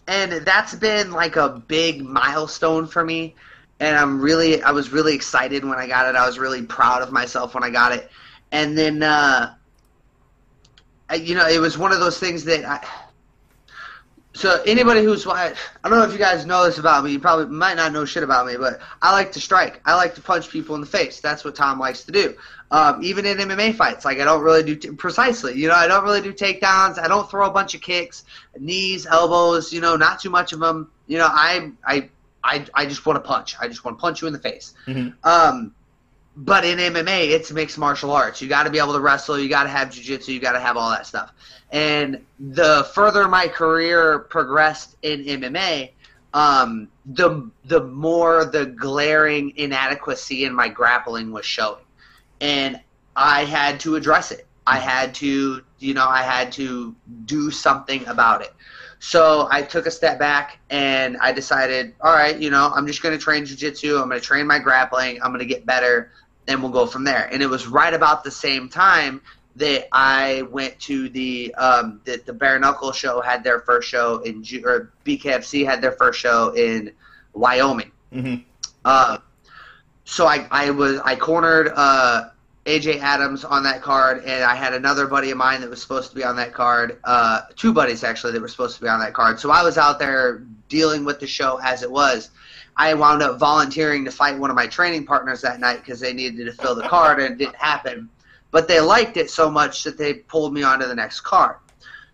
and that's been like a big milestone for me. And I'm really, I was really excited when I got it. I was really proud of myself when I got it. And then, uh, I, you know, it was one of those things that I, so anybody who's, I don't know if you guys know this about me, you probably might not know shit about me, but I like to strike. I like to punch people in the face. That's what Tom likes to do. Um, even in M M A fights, like I don't really do, t- precisely, you know, I don't really do takedowns. I don't throw a bunch of kicks, knees, elbows, you know, not too much of them. You know, I, I, I, I just want to punch. I just want to punch you in the face. Mm-hmm. Um, but in M M A, it's mixed martial arts. You got to be able to wrestle. You got to have jiu-jitsu. You got to have all that stuff. And the further my career progressed in M M A, um, the the more the glaring inadequacy in my grappling was showing. And I had to address it. I had to, you know, I had to do something about it. So I took a step back and I decided, all right, you know, I'm just going to train jiu-jitsu. I'm going to train my grappling. I'm going to get better, and we'll go from there. And it was right about the same time that I went to the um, – that the Bare Knuckle show had their first show in – or B K F C had their first show in Wyoming. Mm-hmm. Uh, so I, I was – I cornered uh, A J Adams on that card, and I had another buddy of mine that was supposed to be on that card, uh, two buddies actually that were supposed to be on that card. So I was out there dealing with the show as it was. I wound up volunteering to fight one of my training partners that night because they needed to fill the card, and it didn't happen. But they liked it so much that they pulled me onto the next card.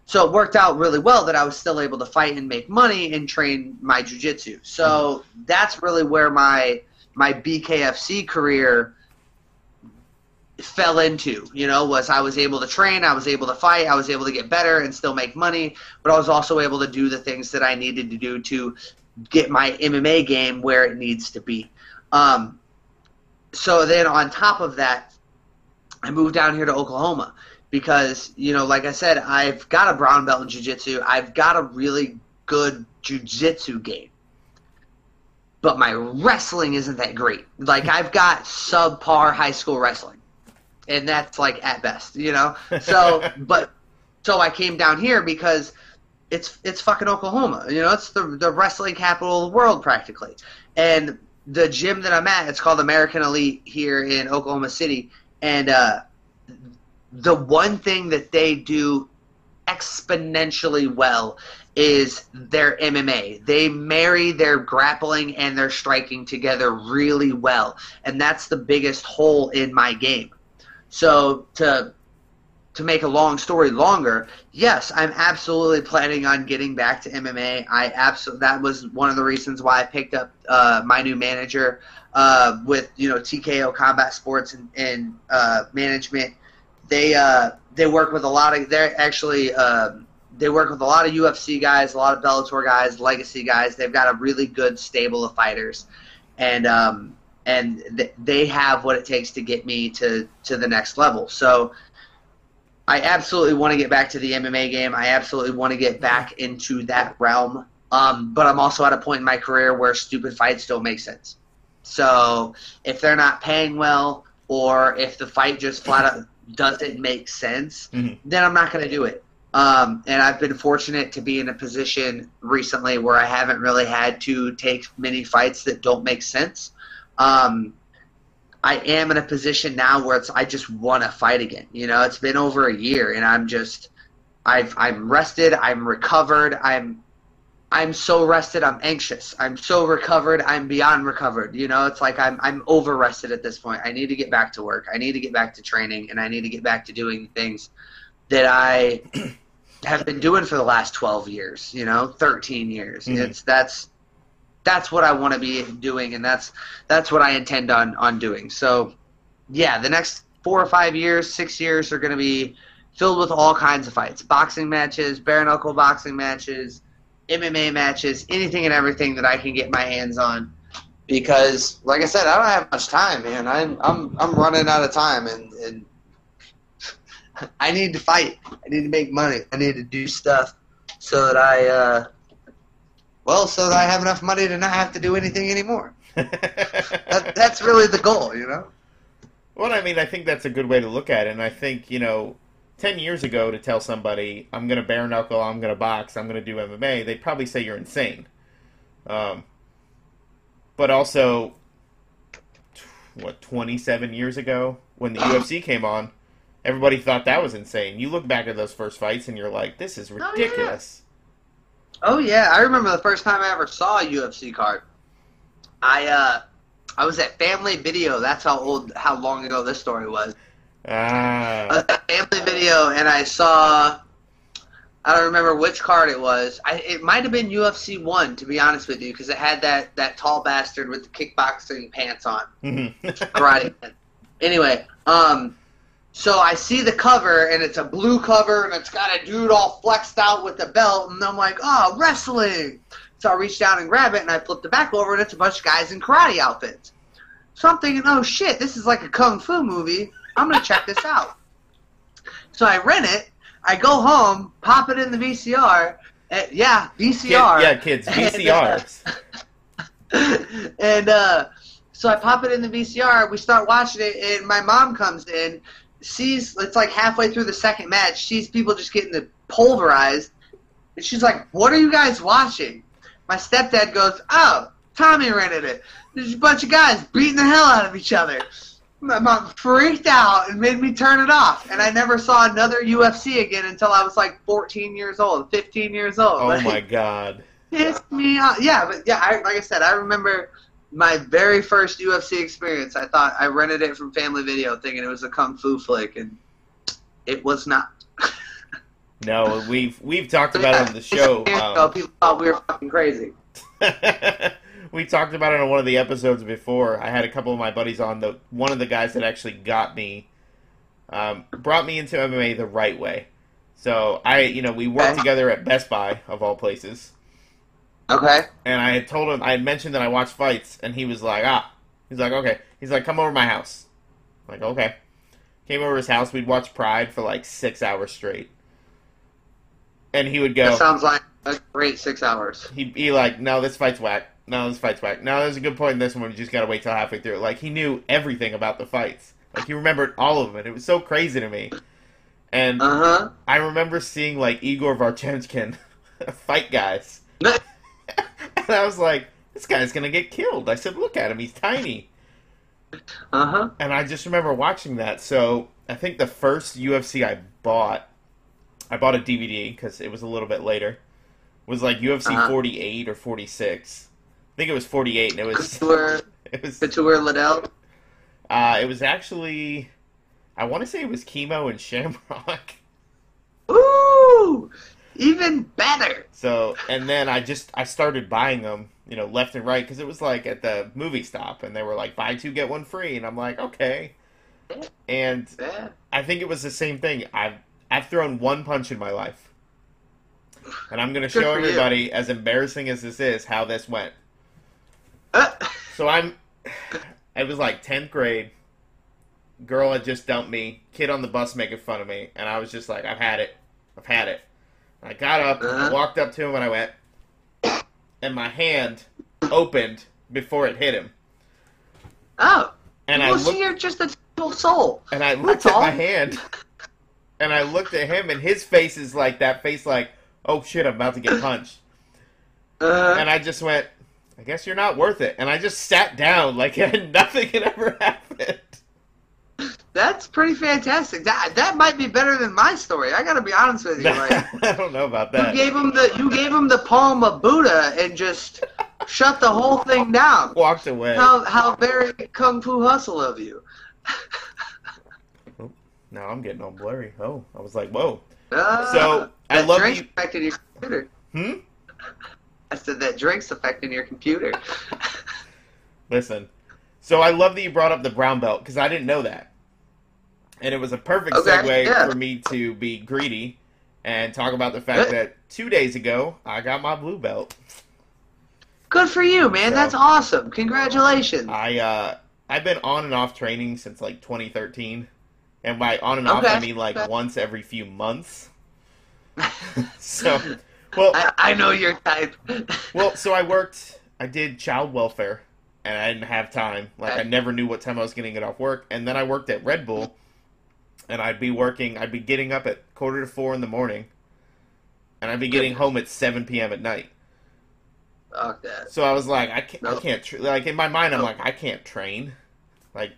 So it worked out really well that I was still able to fight and make money and train my jiu-jitsu. So that's really where my my B K F C career fell into, you know, was I was able to train, I was able to fight, I was able to get better and still make money, but I was also able to do the things that I needed to do to get my M M A game where it needs to be. Um, so then on top of that, I moved down here to Oklahoma because, you know, like I said, I've got a brown belt in jiu-jitsu. I've got a really good jiu-jitsu game. But my wrestling isn't that great. Like, I've got subpar high school wrestling. And that's like at best, you know? So, but, so I came down here because it's, it's fucking Oklahoma, you know, it's the, the wrestling capital of the world practically. And the gym that I'm at, it's called American Elite here in Oklahoma City. And, uh, the one thing that they do exponentially well is their M M A. They marry their grappling and their striking together really well. And that's the biggest hole in my game. So to to make a long story longer, yes, I'm absolutely planning on getting back to M M A. I absolutely that was one of the reasons why I picked up uh, my new manager uh, with you know T K O Combat Sports and, and uh, management. They uh, they work with a lot of they're actually um, they work with a lot of U F C guys, a lot of Bellator guys, Legacy guys. They've got a really good stable of fighters, and. Um, And th- they have what it takes to get me to, to the next level. So I absolutely want to get back to the M M A game. I absolutely want to get back into that realm. Um, but I'm also at a point in my career where stupid fights don't make sense. So if they're not paying well or if the fight just flat out doesn't make sense, mm-hmm. then I'm not going to do it. Um, and I've been fortunate to be in a position recently where I haven't really had to take many fights that don't make sense. Um, I am in a position now where it's I just want to fight again. You know, it's been over a year, and I'm just I've I'm rested, I'm recovered, I'm I'm so rested, I'm anxious. I'm so recovered, I'm beyond recovered. You know, it's like I'm I'm over rested at this point. I need to get back to work. I need to get back to training, and I need to get back to doing things that I have been doing for the last twelve years, you know, thirteen years. Mm-hmm. It's that's that's what I want to be doing, and that's that's what I intend on on doing. So, yeah, the next four or five years, six years are going to be filled with all kinds of fights. Boxing matches, bare-knuckle boxing matches, M M A matches, anything and everything that I can get my hands on, because, like I said, I don't have much time, man. I'm I'm I'm running out of time, and, and I need to fight. I need to make money. I need to do stuff so that I, uh, well, so that I have enough money to not have to do anything anymore. that, that's really the goal, you know? Well, I mean, I think that's a good way to look at it, and I think, you know, Ten years ago, to tell somebody, I'm going to bare-knuckle, I'm going to box, I'm going to do M M A, they'd probably say you're insane. Um, but also, what, twenty-seven years ago, when the U F C came on, everybody thought that was insane. You look back at those first fights, and you're like, this is ridiculous. Oh, yeah. Oh, yeah. I remember the first time I ever saw a U F C card. I uh, I was at Family Video. That's how old, how long ago this story was. Ah. A Family Video, and I saw, I don't remember which card it was. I, it might have been U F C one, to be honest with you, because it had that, that tall bastard with the kickboxing pants on. Mm-hmm. Karate. Anyway, um, so I see the cover, and it's a blue cover, and it's got a dude all flexed out with a belt, and I'm like, oh, wrestling. So I reach down and grab it, and I flip the back over, and it's a bunch of guys in karate outfits. So I'm thinking, oh, shit, this is like a kung fu movie. I'm going to check this out. So I rent it. I go home, pop it in the V C R. And, yeah, V C R. Kid, yeah, kids, V C Rs. And, uh, and uh, so I pop it in the V C R. We start watching it, and my mom comes in, sees, it's like halfway through the second match, sees people just getting pulverized. And she's like, what are you guys watching? My stepdad goes, oh, Tommy rented it. There's a bunch of guys beating the hell out of each other. My mom freaked out and made me turn it off, and I never saw another U F C again until I was like fourteen years old, fifteen years old. Oh, like, my God! Pissed me off. Yeah, but yeah, I, like I said, I remember my very first U F C experience. I thought I rented it from Family Video, thinking it was a kung fu flick, and it was not. No, we've we've talked about it on the show. Um, people thought we were fucking crazy. We talked about it on one of the episodes before. I had a couple of my buddies on. The one of the guys that actually got me, um, brought me into M M A the right way. So I, you know, we worked together at Best Buy of all places. Okay. And I had told him, I had mentioned that I watched fights, and he was like, ah, he's like, okay, he's like, come over to my house. I'm like, okay. Came over to his house. We'd watch Pride for like six hours straight. And he would go, that sounds like a great six hours. He'd be like, no, this fight's whack. No, this fight's whack. No, there's a good point in this one. You just got to wait till halfway through. Like, he knew everything about the fights. Like, he remembered all of it. It was so crazy to me. And uh-huh. I remember seeing, like, Igor Varchenkin fight guys. And I was like, this guy's going to get killed. I said, look at him. He's tiny. Uh-huh. And I just remember watching that. So I think the first U F C I bought, I bought a D V D because it was a little bit later, was, like, U F C uh-huh. forty-eight or forty-six. I think it was forty-eight, and it was Couture, it was Couture Liddell. Uh, it was actually, I want to say it was Chemo and Shamrock. Ooh, even better. So, and then I just I started buying them, you know, left and right, because it was like at the movie stop, and they were like buy two get one free, and I'm like okay. And yeah. I think it was the same thing. I've I've thrown one punch in my life, and I'm gonna Good show everybody, you. As embarrassing as this is, how this went. So I'm, I was like tenth grade, girl had just dumped me, kid on the bus making fun of me, and I was just like, I've had it, I've had it. And I got up, uh-huh. and I walked up to him, and I went, and my hand opened before it hit him. Oh, and well, I looked, so you're just a little soul. And I looked That's at all. my hand, and I looked at him, and his face is like that face like, oh shit, I'm about to get punched. Uh-huh. And I just went, I guess you're not worth it. And I just sat down like nothing had ever happened. That's pretty fantastic. That that might be better than my story. I gotta be honest with you. Like, I don't know about that. You gave him the you gave him the palm of Buddha and just shut the whole thing down. Walked away. How how very kung fu hustle of you. Oh, now I'm getting all blurry. Oh, I was like, whoa. Uh, so I love you. That drink's affecting your computer. Hmm. I said that drink's affecting your computer. Listen. So I love that you brought up the brown belt because I didn't know that. And it was a perfect okay, segue yeah. for me to be greedy and talk about the fact Good. that two days ago, I got my blue belt. Good for you, man. So, that's awesome. Congratulations. I, uh, I've been on and off training since, like, twenty thirteen. And by on and off, okay. I mean, like, okay. once every few months. so, well... I, I know your type. Well, so I worked... I did child welfare, and I didn't have time. Like, okay. I never knew what time I was going to get off work. And then I worked at Red Bull. And I'd be working, I'd be getting up at quarter to four in the morning, and I'd be getting home at seven p.m. at night. Fuck that. So I was like, I can't, nope. I can't tra- like, in my mind, I'm nope. like, I can't train. Like,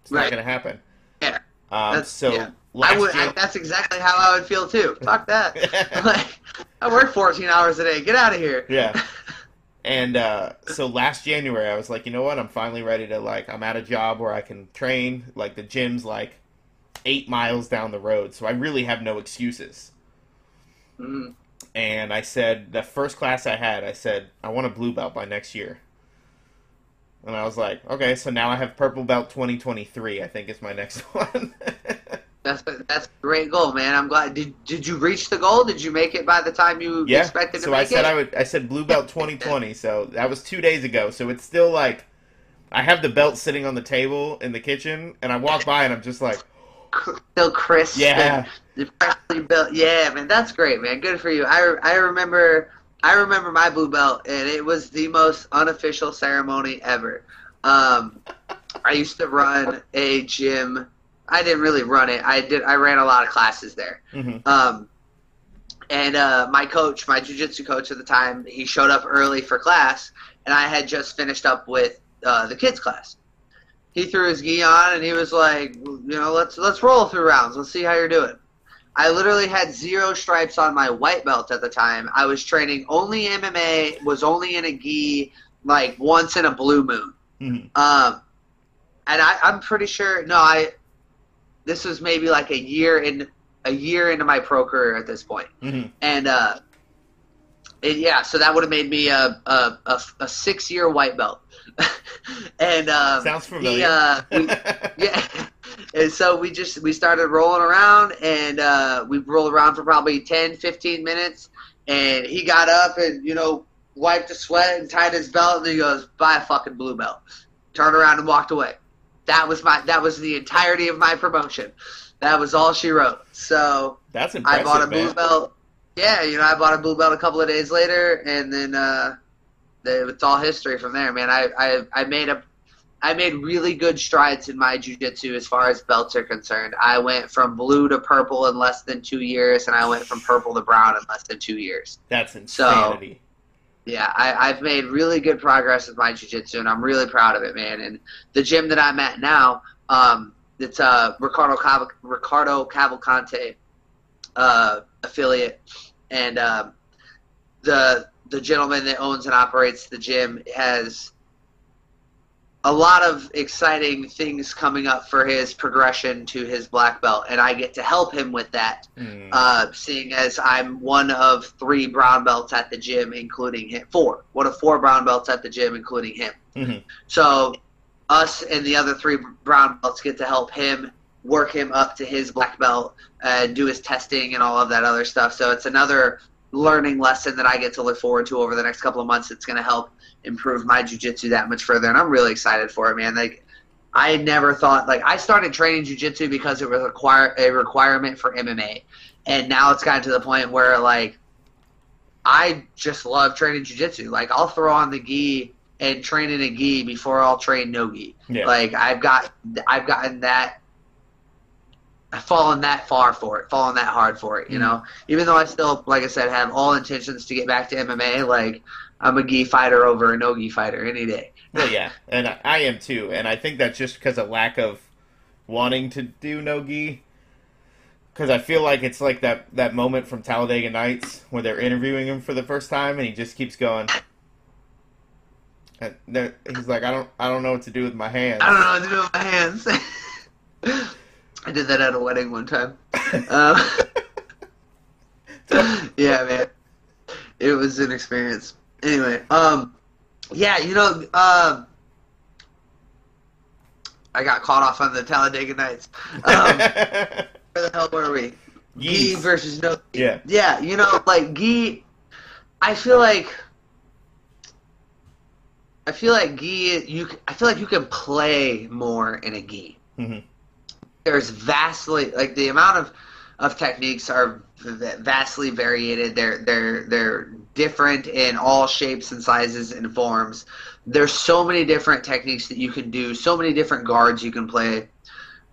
it's right. not going to happen. Yeah. Um, that's, so yeah. I would, year- I, that's exactly how I would feel, too. Fuck that. Like, I work fourteen hours a day. Get out of here. Yeah. And uh, so last January, I was like, you know what? I'm finally ready to, like, I'm at a job where I can train. Like, the gym's, like, eight miles down the road, so I really have no excuses. Mm. And I said, the first class I had, I said, I want a blue belt by next year. And I was like, okay, so now I have purple belt twenty twenty-three, I think is my next one. that's, a, that's a great goal, man. I'm glad. Did did you reach the goal? Did you make it by the time you yeah. expected so to make it? Yeah, so I said I would. I said blue belt twenty twenty, so that was two days ago, so it's still like, I have the belt sitting on the table in the kitchen, and I walk by and I'm just like, still crisp. Yeah. And freshly built. Yeah, man, that's great, man. Good for you. I, I remember I remember my blue belt, and it was the most unofficial ceremony ever. Um, I used to run a gym. I didn't really run it. I did. I ran a lot of classes there. Mm-hmm. Um, and uh, my coach, my jiu-jitsu coach at the time, he showed up early for class, and I had just finished up with uh, the kids class. He threw his gi on, and he was like, you know, let's let's roll through rounds. Let's see how you're doing. I literally had zero stripes on my white belt at the time. I was training only M M A, was only in a gi, like, once in a blue moon. Mm-hmm. Um, and I, I'm pretty sure – no, I – this was maybe like a year in a year into my pro career at this point. Mm-hmm. And, uh, it, yeah, so that would have made me a, a, a, a six-year white belt. And um, sounds familiar. He, uh, we, yeah, and so we just we started rolling around, and uh, we rolled around for probably ten, fifteen minutes. And he got up and you know wiped the sweat and tied his belt, and he goes, "Buy a fucking blue belt." Turned around and walked away. That was my that was the entirety of my promotion. That was all she wrote. So that's impressive. I bought a blue man. belt. Yeah, you know I bought a blue belt a couple of days later, and then. Uh, It's all history from there, man. I, I I made a, I made really good strides in my jiu-jitsu as far as belts are concerned. I went from blue to purple in less than two years, and I went from purple to brown in less than two years. That's insanity. So, yeah, I, I've made really good progress with my jiu-jitsu, and I'm really proud of it, man. And the gym that I'm at now, um, it's uh, Ricardo Caval- Ricardo Cavalcante uh, affiliate, and um, the. The gentleman that owns and operates the gym has a lot of exciting things coming up for his progression to his black belt, and I get to help him with that, mm. uh, seeing as I'm one of three brown belts at the gym, including him. Four. One of four brown belts at the gym, including him. Mm-hmm. So us and the other three brown belts get to help him work him up to his black belt and do his testing and all of that other stuff. So it's another – learning lesson that I get to look forward to over the next couple of months. It's going to help improve my jiu-jitsu that much further, and I'm really excited for it, man. Like, I never thought, like, I started training jiu-jitsu because it was a, require, a requirement for M M A, and now it's gotten to the point where, like, I just love training jiu-jitsu. Like, I'll throw on the gi and train in a gi before I'll train no gi. Yeah. Like, I've got, I've gotten that I've fallen that far for it, fallen that hard for it, you know? Mm. Even though I still, like I said, have all intentions to get back to M M A, like, I'm a gi fighter over a no-gi fighter any day. Well, yeah, and I, I am too, and I think that's just because of lack of wanting to do no-gi. Because I feel like it's like that, that moment from Talladega Nights where they're interviewing him for the first time and he just keeps going. And he's like, I don't I don't know what to do with my hands. I don't know what to do with my hands. I did that at a wedding one time. Um, yeah, man. It was an experience. Anyway, um, yeah, you know, uh, I got caught off on the Talladega Nights. Um, where the hell were we? Gi versus no. Yeah. Yeah, you know, like, Gi, I feel like... I feel like gi. You, I feel like you can play more in a gi. Mm-hmm. There's vastly, like the amount of, of techniques are vastly variated. They're they're they're different in all shapes and sizes and forms. There's so many different techniques that you can do. So many different guards you can play.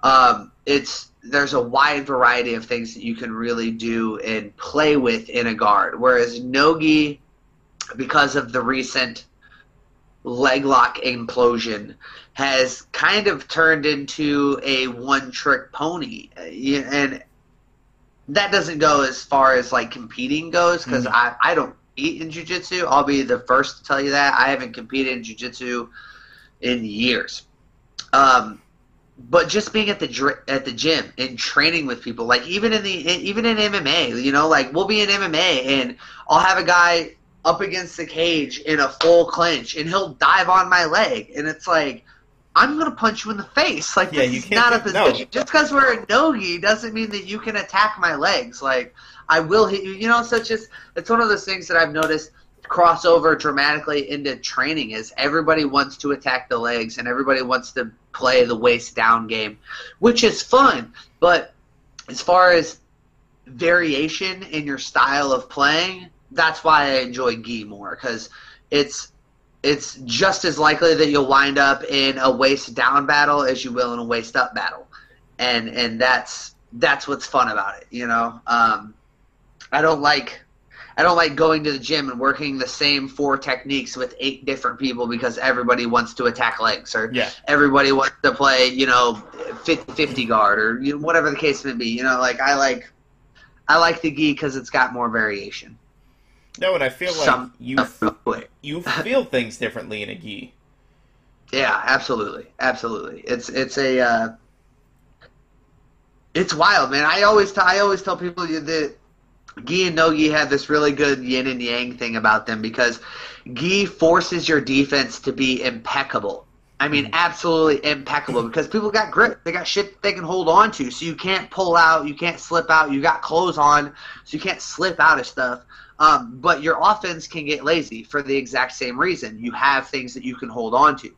Um, it's there's a wide variety of things that you can really do and play with in a guard. Whereas no gi, because of the recent leg lock implosion, has kind of turned into a one-trick pony, and that doesn't go as far as like competing goes, because mm-hmm. I, I don't compete in jiu-jitsu. I'll be the first to tell you that. I haven't competed in jiu-jitsu in years, um, but just being at the at the gym and training with people, like even in the even in M M A, you know, like we'll be in M M A and I'll have a guy up against the cage in a full clinch, and he'll dive on my leg, and it's like, I'm gonna punch you in the face. Like, yeah, this you is can't not a position. No. Just because we're a no-gi doesn't mean that you can attack my legs. Like, I will hit you. You know, such as it's one of those things that I've noticed cross over dramatically into training is everybody wants to attack the legs, and everybody wants to play the waist down game, which is fun. But as far as variation in your style of playing, that's why I enjoy gi more, because it's it's just as likely that you'll wind up in a waist down battle as you will in a waist up battle, and and that's that's what's fun about it, you know. Um, I don't like I don't like going to the gym and working the same four techniques with eight different people because everybody wants to attack legs, or yeah. everybody wants to play, you know, fifty fifty guard, or you know, whatever the case may be. You know, like I like I like the gi because it's got more variation. No, and I feel like Some, you you feel things differently in a gi. Yeah, absolutely, absolutely. It's it's a uh, it's wild, man. I always t I always tell people that gi and no gi have this really good yin and yang thing about them, because gi forces your defense to be impeccable. I mean, absolutely impeccable, because people got grip. They got shit they can hold on to, so you can't pull out, you can't slip out. You got clothes on, so you can't slip out of stuff. Um, but your offense can get lazy for the exact same reason. You have things that you can hold on to.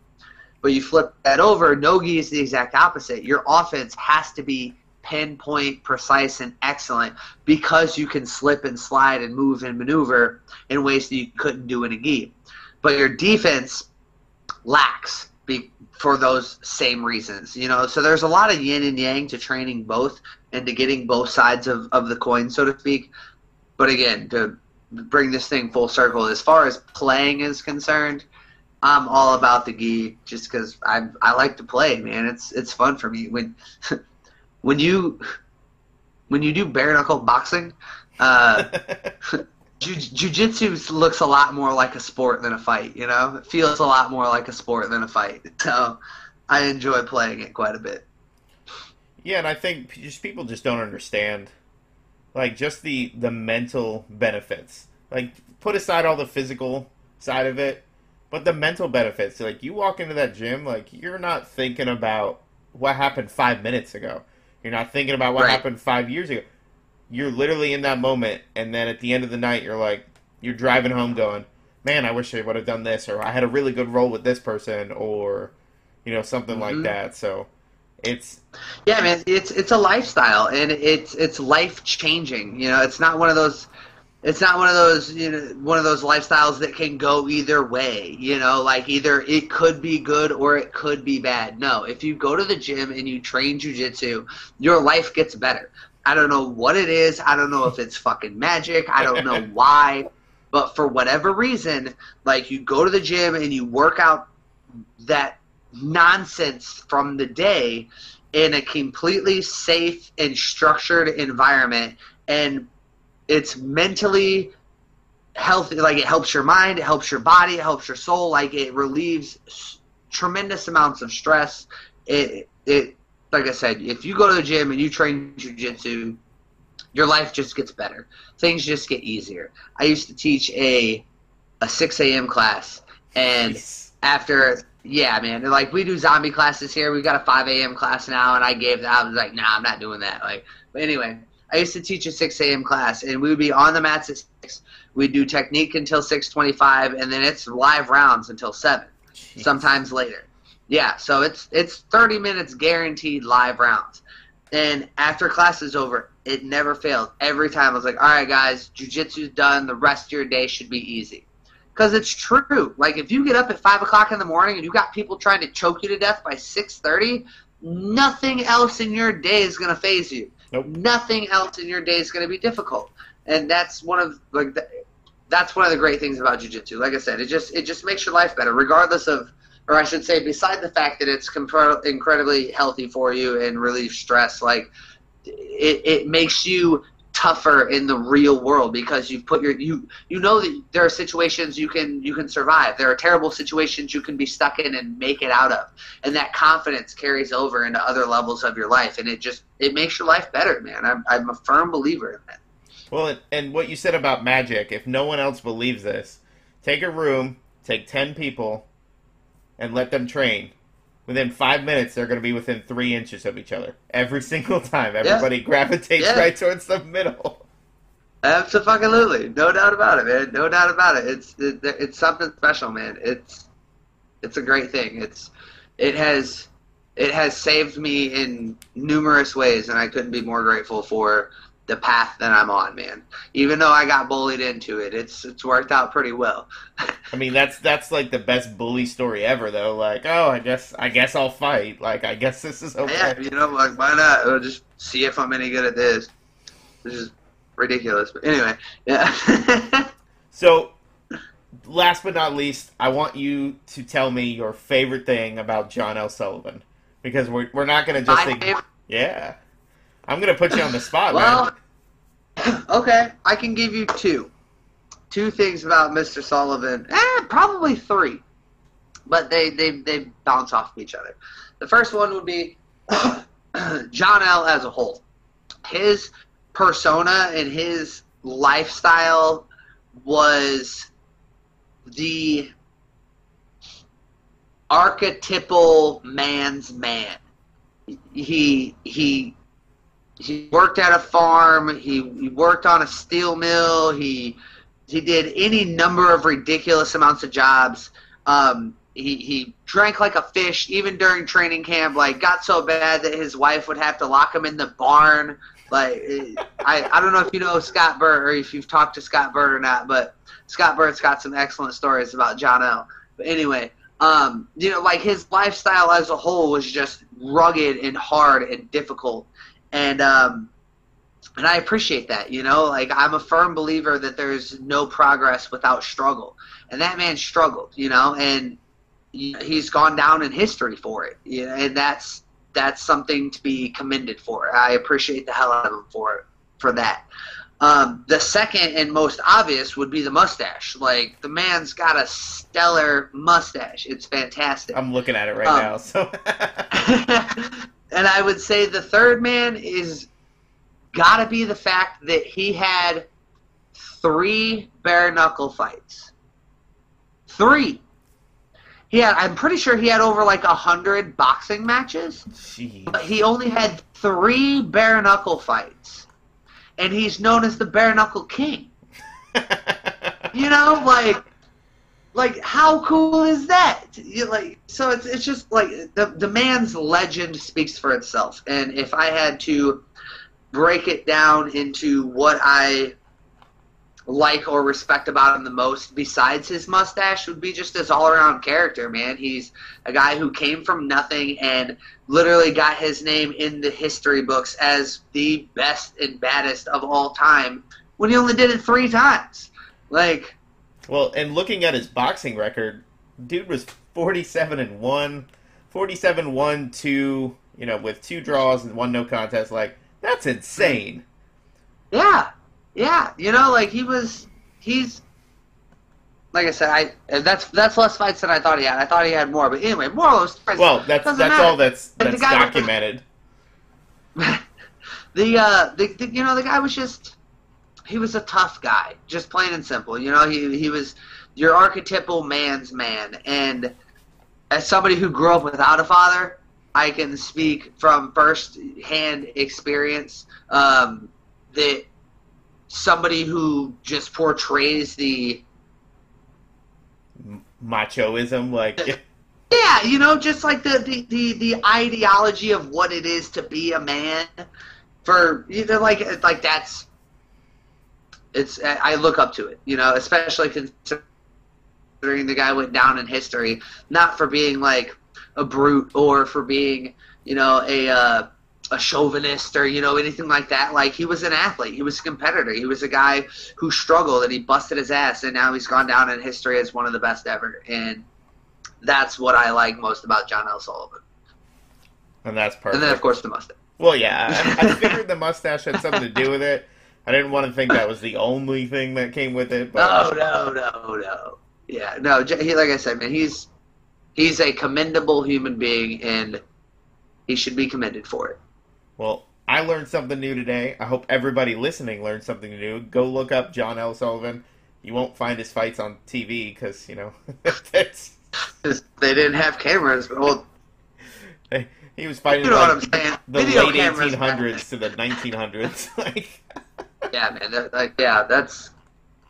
But you flip that over, no-gi is the exact opposite. Your offense has to be pinpoint, precise, and excellent, because you can slip and slide and move and maneuver in ways that you couldn't do in a gi. But your defense lacks be for those same reasons, you know. So there's a lot of yin and yang to training both and to getting both sides of, of the coin, so to speak. But again, to bring this thing full circle, as far as playing is concerned, I'm all about the gi just because I I like to play, man. It's it's fun for me. When when you when you do bare knuckle boxing, uh, jiu jiu-jitsu looks a lot more like a sport than a fight. You know, it feels a lot more like a sport than a fight. So I enjoy playing it quite a bit. Yeah, and I think just people just don't understand. Like, just the, the mental benefits. Like, put aside all the physical side of it, but the mental benefits. Like, you walk into that gym, like, you're not thinking about what happened five minutes ago. You're not thinking about what right. happened five years ago. You're literally in that moment, and then at the end of the night, you're like, you're driving home going, man, I wish I would have done this, or I had a really good roll with this person, or, you know, something mm-hmm. like that, so... It's yeah, man. It's it's a lifestyle, and it's it's life changing. You know, it's not one of those. It's not one of those. You know, one of those lifestyles that can go either way. You know, like either it could be good or it could be bad. No, if you go to the gym and you train jiu-jitsu, your life gets better. I don't know what it is. I don't know if it's fucking magic. I don't know why, but for whatever reason, like you go to the gym and you work out that nonsense from the day, in a completely safe and structured environment, and it's mentally healthy. Like, it helps your mind, it helps your body, it helps your soul. Like, it relieves s- tremendous amounts of stress. It, it, like I said, if you go to the gym and you train jiu-jitsu, your life just gets better. Things just get easier. I used to teach a a six a.m. class, and nice. after, yeah, man, they're like, we do zombie classes here. We got a five a.m. class now, and I gave that. I was like, nah, I'm not doing that. Like, but anyway, I used to teach a six a.m. class, and we would be on the mats at six. We'd do technique until six twenty-five, and then it's live rounds until seven, Jeez. sometimes later. Yeah, so it's it's thirty minutes guaranteed live rounds. And after class is over, it never failed. Every time I was like, all right, guys, jiu-jitsu's done. The rest of your day should be easy. Because it's true. Like, if you get up at five o'clock in the morning and you got people trying to choke you to death by six thirty, nothing else in your day is going to faze you. Nope. Nothing else in your day is going to be difficult. And that's one of like the, that's one of the great things about jiu-jitsu. Like I said, it just it just makes your life better, regardless of, or I should say, beside the fact that it's compro- incredibly healthy for you and relieves stress. Like, it, it makes you tougher in the real world, because you've put your you you know that there are situations you can you can survive. There are terrible situations you can be stuck in and make it out of, and that confidence carries over into other levels of your life, and it just it makes your life better, man. I'm I'm a firm believer in that. Well, and what you said about magic, if no one else believes this, take a room, take ten people, and let them train. Within five minutes, they're going to be within three inches of each other. Every single time. Everybody yeah. gravitates yeah. right towards the middle. Absolutely. No doubt about it, man. No doubt about it. It's it, it's something special, man. It's it's a great thing. It's It has it has saved me in numerous ways, and I couldn't be more grateful for the path that I'm on, man. Even though I got bullied into it, it's it's worked out pretty well. I mean, that's that's like the best bully story ever, though. Like, oh, I guess I guess I'll fight. Like, I guess this is okay. Yeah, you know, like, why not? I'll just see if I'm any good at this. This is ridiculous, but anyway, yeah. So, last but not least, I want you to tell me your favorite thing about John L. Sullivan, because we're we're not going to just My think, favorite- yeah. I'm going to put you on the spot, well, man. Okay, I can give you two. Two things about Mister Sullivan. Eh, probably three. But they, they, they bounce off of each other. The first one would be John L. as a whole. His persona and his lifestyle was the archetypal man's man. He... he He worked at a farm. He, he worked on a steel mill. He he did any number of ridiculous amounts of jobs. Um, he he drank like a fish, even during training camp. Like, got so bad that his wife would have to lock him in the barn. Like, I I don't know if you know Scott Burt or if you've talked to Scott Burt or not, but Scott Burt's got some excellent stories about John L. But anyway. Um, you know, like, his lifestyle as a whole was just rugged and hard and difficult. And um, and I appreciate that, you know. Like, I'm a firm believer that there's no progress without struggle. And that man struggled, you know, and he's gone down in history for it. You know, and that's that's something to be commended for. I appreciate the hell out of him for, for that. Um, the second and most obvious would be the mustache. Like, the man's got a stellar mustache. It's fantastic. I'm looking at it right um, now. So. And I would say the third man is got to be the fact that he had three bare-knuckle fights. Three. He had, I'm pretty sure he had over like one hundred boxing matches. Jeez. But he only had three bare-knuckle fights. And he's known as the bare-knuckle king. You know, like... Like, how cool is that? You, like, so it's it's just like the the man's legend speaks for itself. And if I had to break it down into what I like or respect about him the most, besides his mustache, would be just his all around character, man. He's a guy who came from nothing and literally got his name in the history books as the best and baddest of all time when he only did it three times. Like. Well, and looking at his boxing record, dude was forty-seven and one, forty-seven one two, you know, with two draws and one no contest, like, that's insane. Yeah. Yeah. You know, like, he was, he's, like I said, I that's that's less fights than I thought he had. I thought he had more. But anyway, moral of stories, well, that's, that's matter. all that's, that's documented. Was, the, uh, the, the, you know, the guy was just, he was a tough guy, just plain and simple. You know, he, he was your archetypal man's man. And as somebody who grew up without a father, I can speak from first-hand experience um, that somebody who just portrays the machoism, like, yeah, you know, just like the, the, the, the ideology of what it is to be a man, for, you know, like, like that's, it's, I look up to it, you know, especially considering the guy went down in history, not for being like a brute or for being, you know, a, uh, a chauvinist or, you know, anything like that. Like, he was an athlete. He was a competitor. He was a guy who struggled and he busted his ass, and now he's gone down in history as one of the best ever. And that's what I like most about John L. Sullivan. And that's perfect. And then, of course, the mustache. Well, yeah. I, I figured the mustache had something to do with it. I didn't want to think that was the only thing that came with it. But... No, no, no, no. Yeah, no, he, like I said, man, he's, he's a commendable human being, and he should be commended for it. Well, I learned something new today. I hope everybody listening learned something new. Go look up John L. Sullivan. You won't find his fights on T V because, you know, that's... they didn't have cameras. Well, he was fighting, you know, like, what I'm saying, the video late eighteen hundreds to the nineteen hundreds. Like, yeah, man. Like, yeah, that's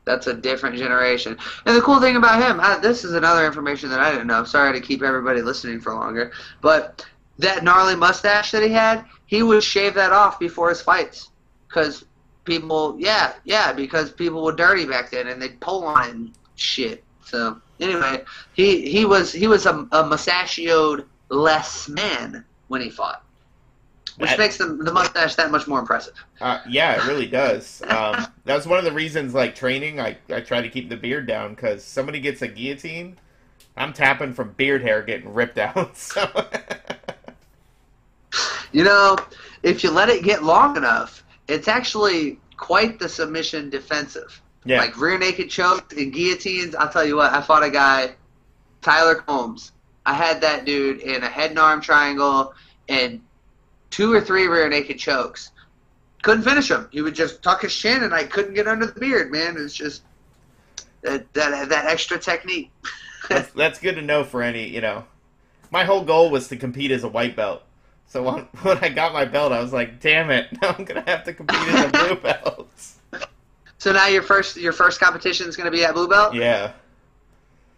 that's a different generation. And the cool thing about him, I, this is another information that I didn't know. Sorry to keep everybody listening for longer, but that gnarly mustache that he had, he would shave that off before his fights, because people, yeah, yeah, because people were dirty back then, and they'd pull on it and shit. So anyway, he he was he was a, a mustachioed less man when he fought, which that, makes the, the mustache that much more impressive. Uh, yeah, it really does. um, that was one of the reasons, like training, I I try to keep the beard down, because somebody gets a guillotine, I'm tapping from beard hair getting ripped out. So. You know, if you let it get long enough, it's actually quite the submission defensive. Yeah. Like rear naked chokes and guillotines. I'll tell you what, I fought a guy, Tyler Combs. I had that dude in a head and arm triangle and two or three rear naked chokes. Couldn't finish him. He would just tuck his chin, and I couldn't get under the beard, man. It's just that that, that extra technique. that's, that's good to know for any, you know. My whole goal was to compete as a white belt. So when I got my belt, I was like, "Damn it! Now I'm gonna have to compete in the blue belt." So now your first your first competition is gonna be at blue belt. Yeah.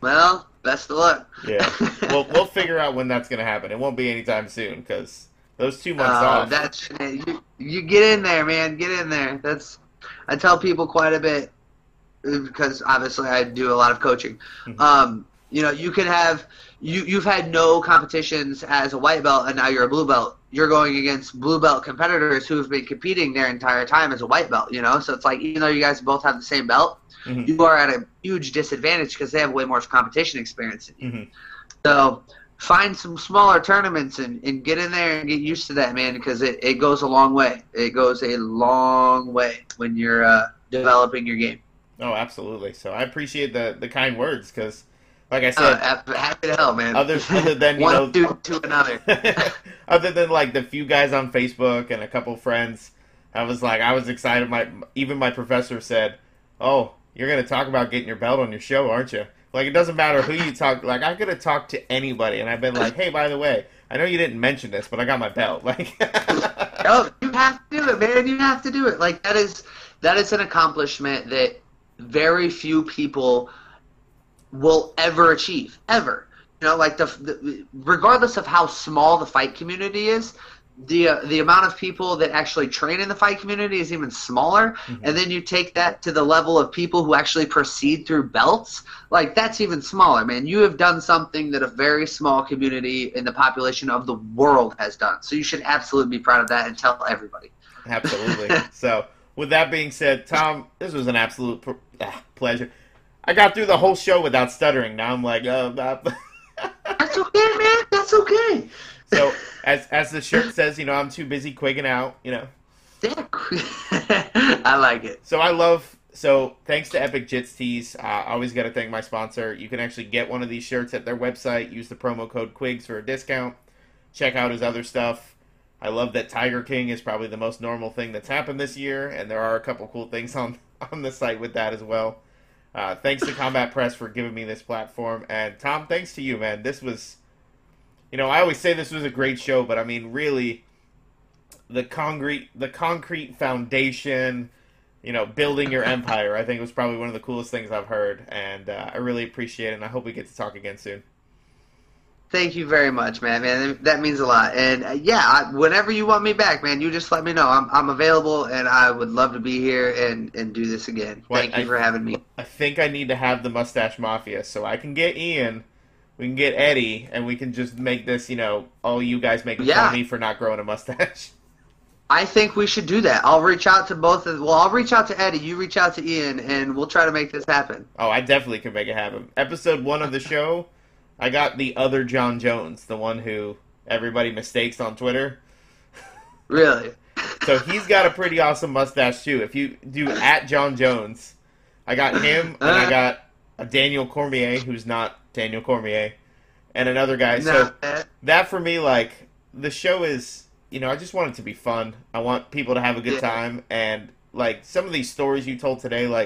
Well, best of luck. Yeah. Well, we'll figure out when that's gonna happen. It won't be anytime soon because those two months uh, off. That's you, you get in there, man. Get in there. That's I tell people quite a bit because obviously I do a lot of coaching. Mm-hmm. Um, you know, you can have. You, you've had no competitions as a white belt, and now you're a blue belt. You're going against blue belt competitors who have been competing their entire time as a white belt, you know? So it's like, even though you guys both have the same belt, mm-hmm. you are at a huge disadvantage because they have way more competition experience than you. Mm-hmm. So find some smaller tournaments and, and get in there and get used to that, man, because it, it goes a long way. It goes a long way when you're uh, developing your game. Oh, absolutely. So I appreciate the, the kind words because – like I said, uh, happy to help, man. Other, other than you one know, dude to another. Other than like the few guys on Facebook and a couple friends, I was like, I was excited. My even my professor said, "Oh, you're gonna talk about getting your belt on your show, aren't you?" Like it doesn't matter who you talk. Like I could have talked to anybody, and I've been like, "Hey, by the way, I know you didn't mention this, but I got my belt." Like, oh, you have to do it, man. You have to do it. Like that is that is an accomplishment that very few people will ever achieve, ever. You know, like the, the regardless of how small the fight community is, the uh, the amount of people that actually train in the fight community is even smaller. Mm-hmm. And then you take that to the level of people who actually proceed through belts, like that's even smaller, man. You have done something that a very small community in the population of the world has done. So you should absolutely be proud of that and tell everybody. Absolutely. So with that being said, Tom, this was an absolute pr- ah, pleasure. I got through the whole show without stuttering. Now I'm like, oh. That's okay, man. That's okay. So as as the shirt says, you know, I'm too busy quigging out, you know. I like it. So I love, so thanks to Epic Jits Tees. Uh, I always got to thank my sponsor. You can actually get one of these shirts at their website. Use the promo code Quigs for a discount. Check out his other stuff. I love that Tiger King is probably the most normal thing that's happened this year, and there are a couple cool things on, on the site with that as well. Uh, thanks to Combat Press for giving me this platform. And Tom, thanks to you, man. This was, you know, I always say this was a great show, but I mean, really, the concrete, the concrete foundation, you know, building your empire, I think was probably one of the coolest things I've heard. And uh, I really appreciate it, and I hope we get to talk again soon. Thank you very much, man. Man, that means a lot. And uh, yeah, I, whenever you want me back, man, you just let me know. I'm I'm available, and I would love to be here and, and do this again. Well, Thank I, you for having me. I think I need to have the Mustache Mafia, so I can get Ian, we can get Eddie, and we can just make this, you know, all you guys making fun yeah. of me for not growing a mustache. I think we should do that. I'll reach out to both of well, I'll reach out to Eddie, you reach out to Ian, and we'll try to make this happen. Oh, I definitely can make it happen. Episode one of the show, I got the other John Jones, the one who everybody mistakes on Twitter. Really? So he's got a pretty awesome mustache too. If you do at John Jones, I got him, and I got a Daniel Cormier, who's not Daniel Cormier, and another guy. So nah. that for me, like, the show is... You know, I just want it to be fun. I want people to have a good yeah. time. And, like, some of these stories you told today, like,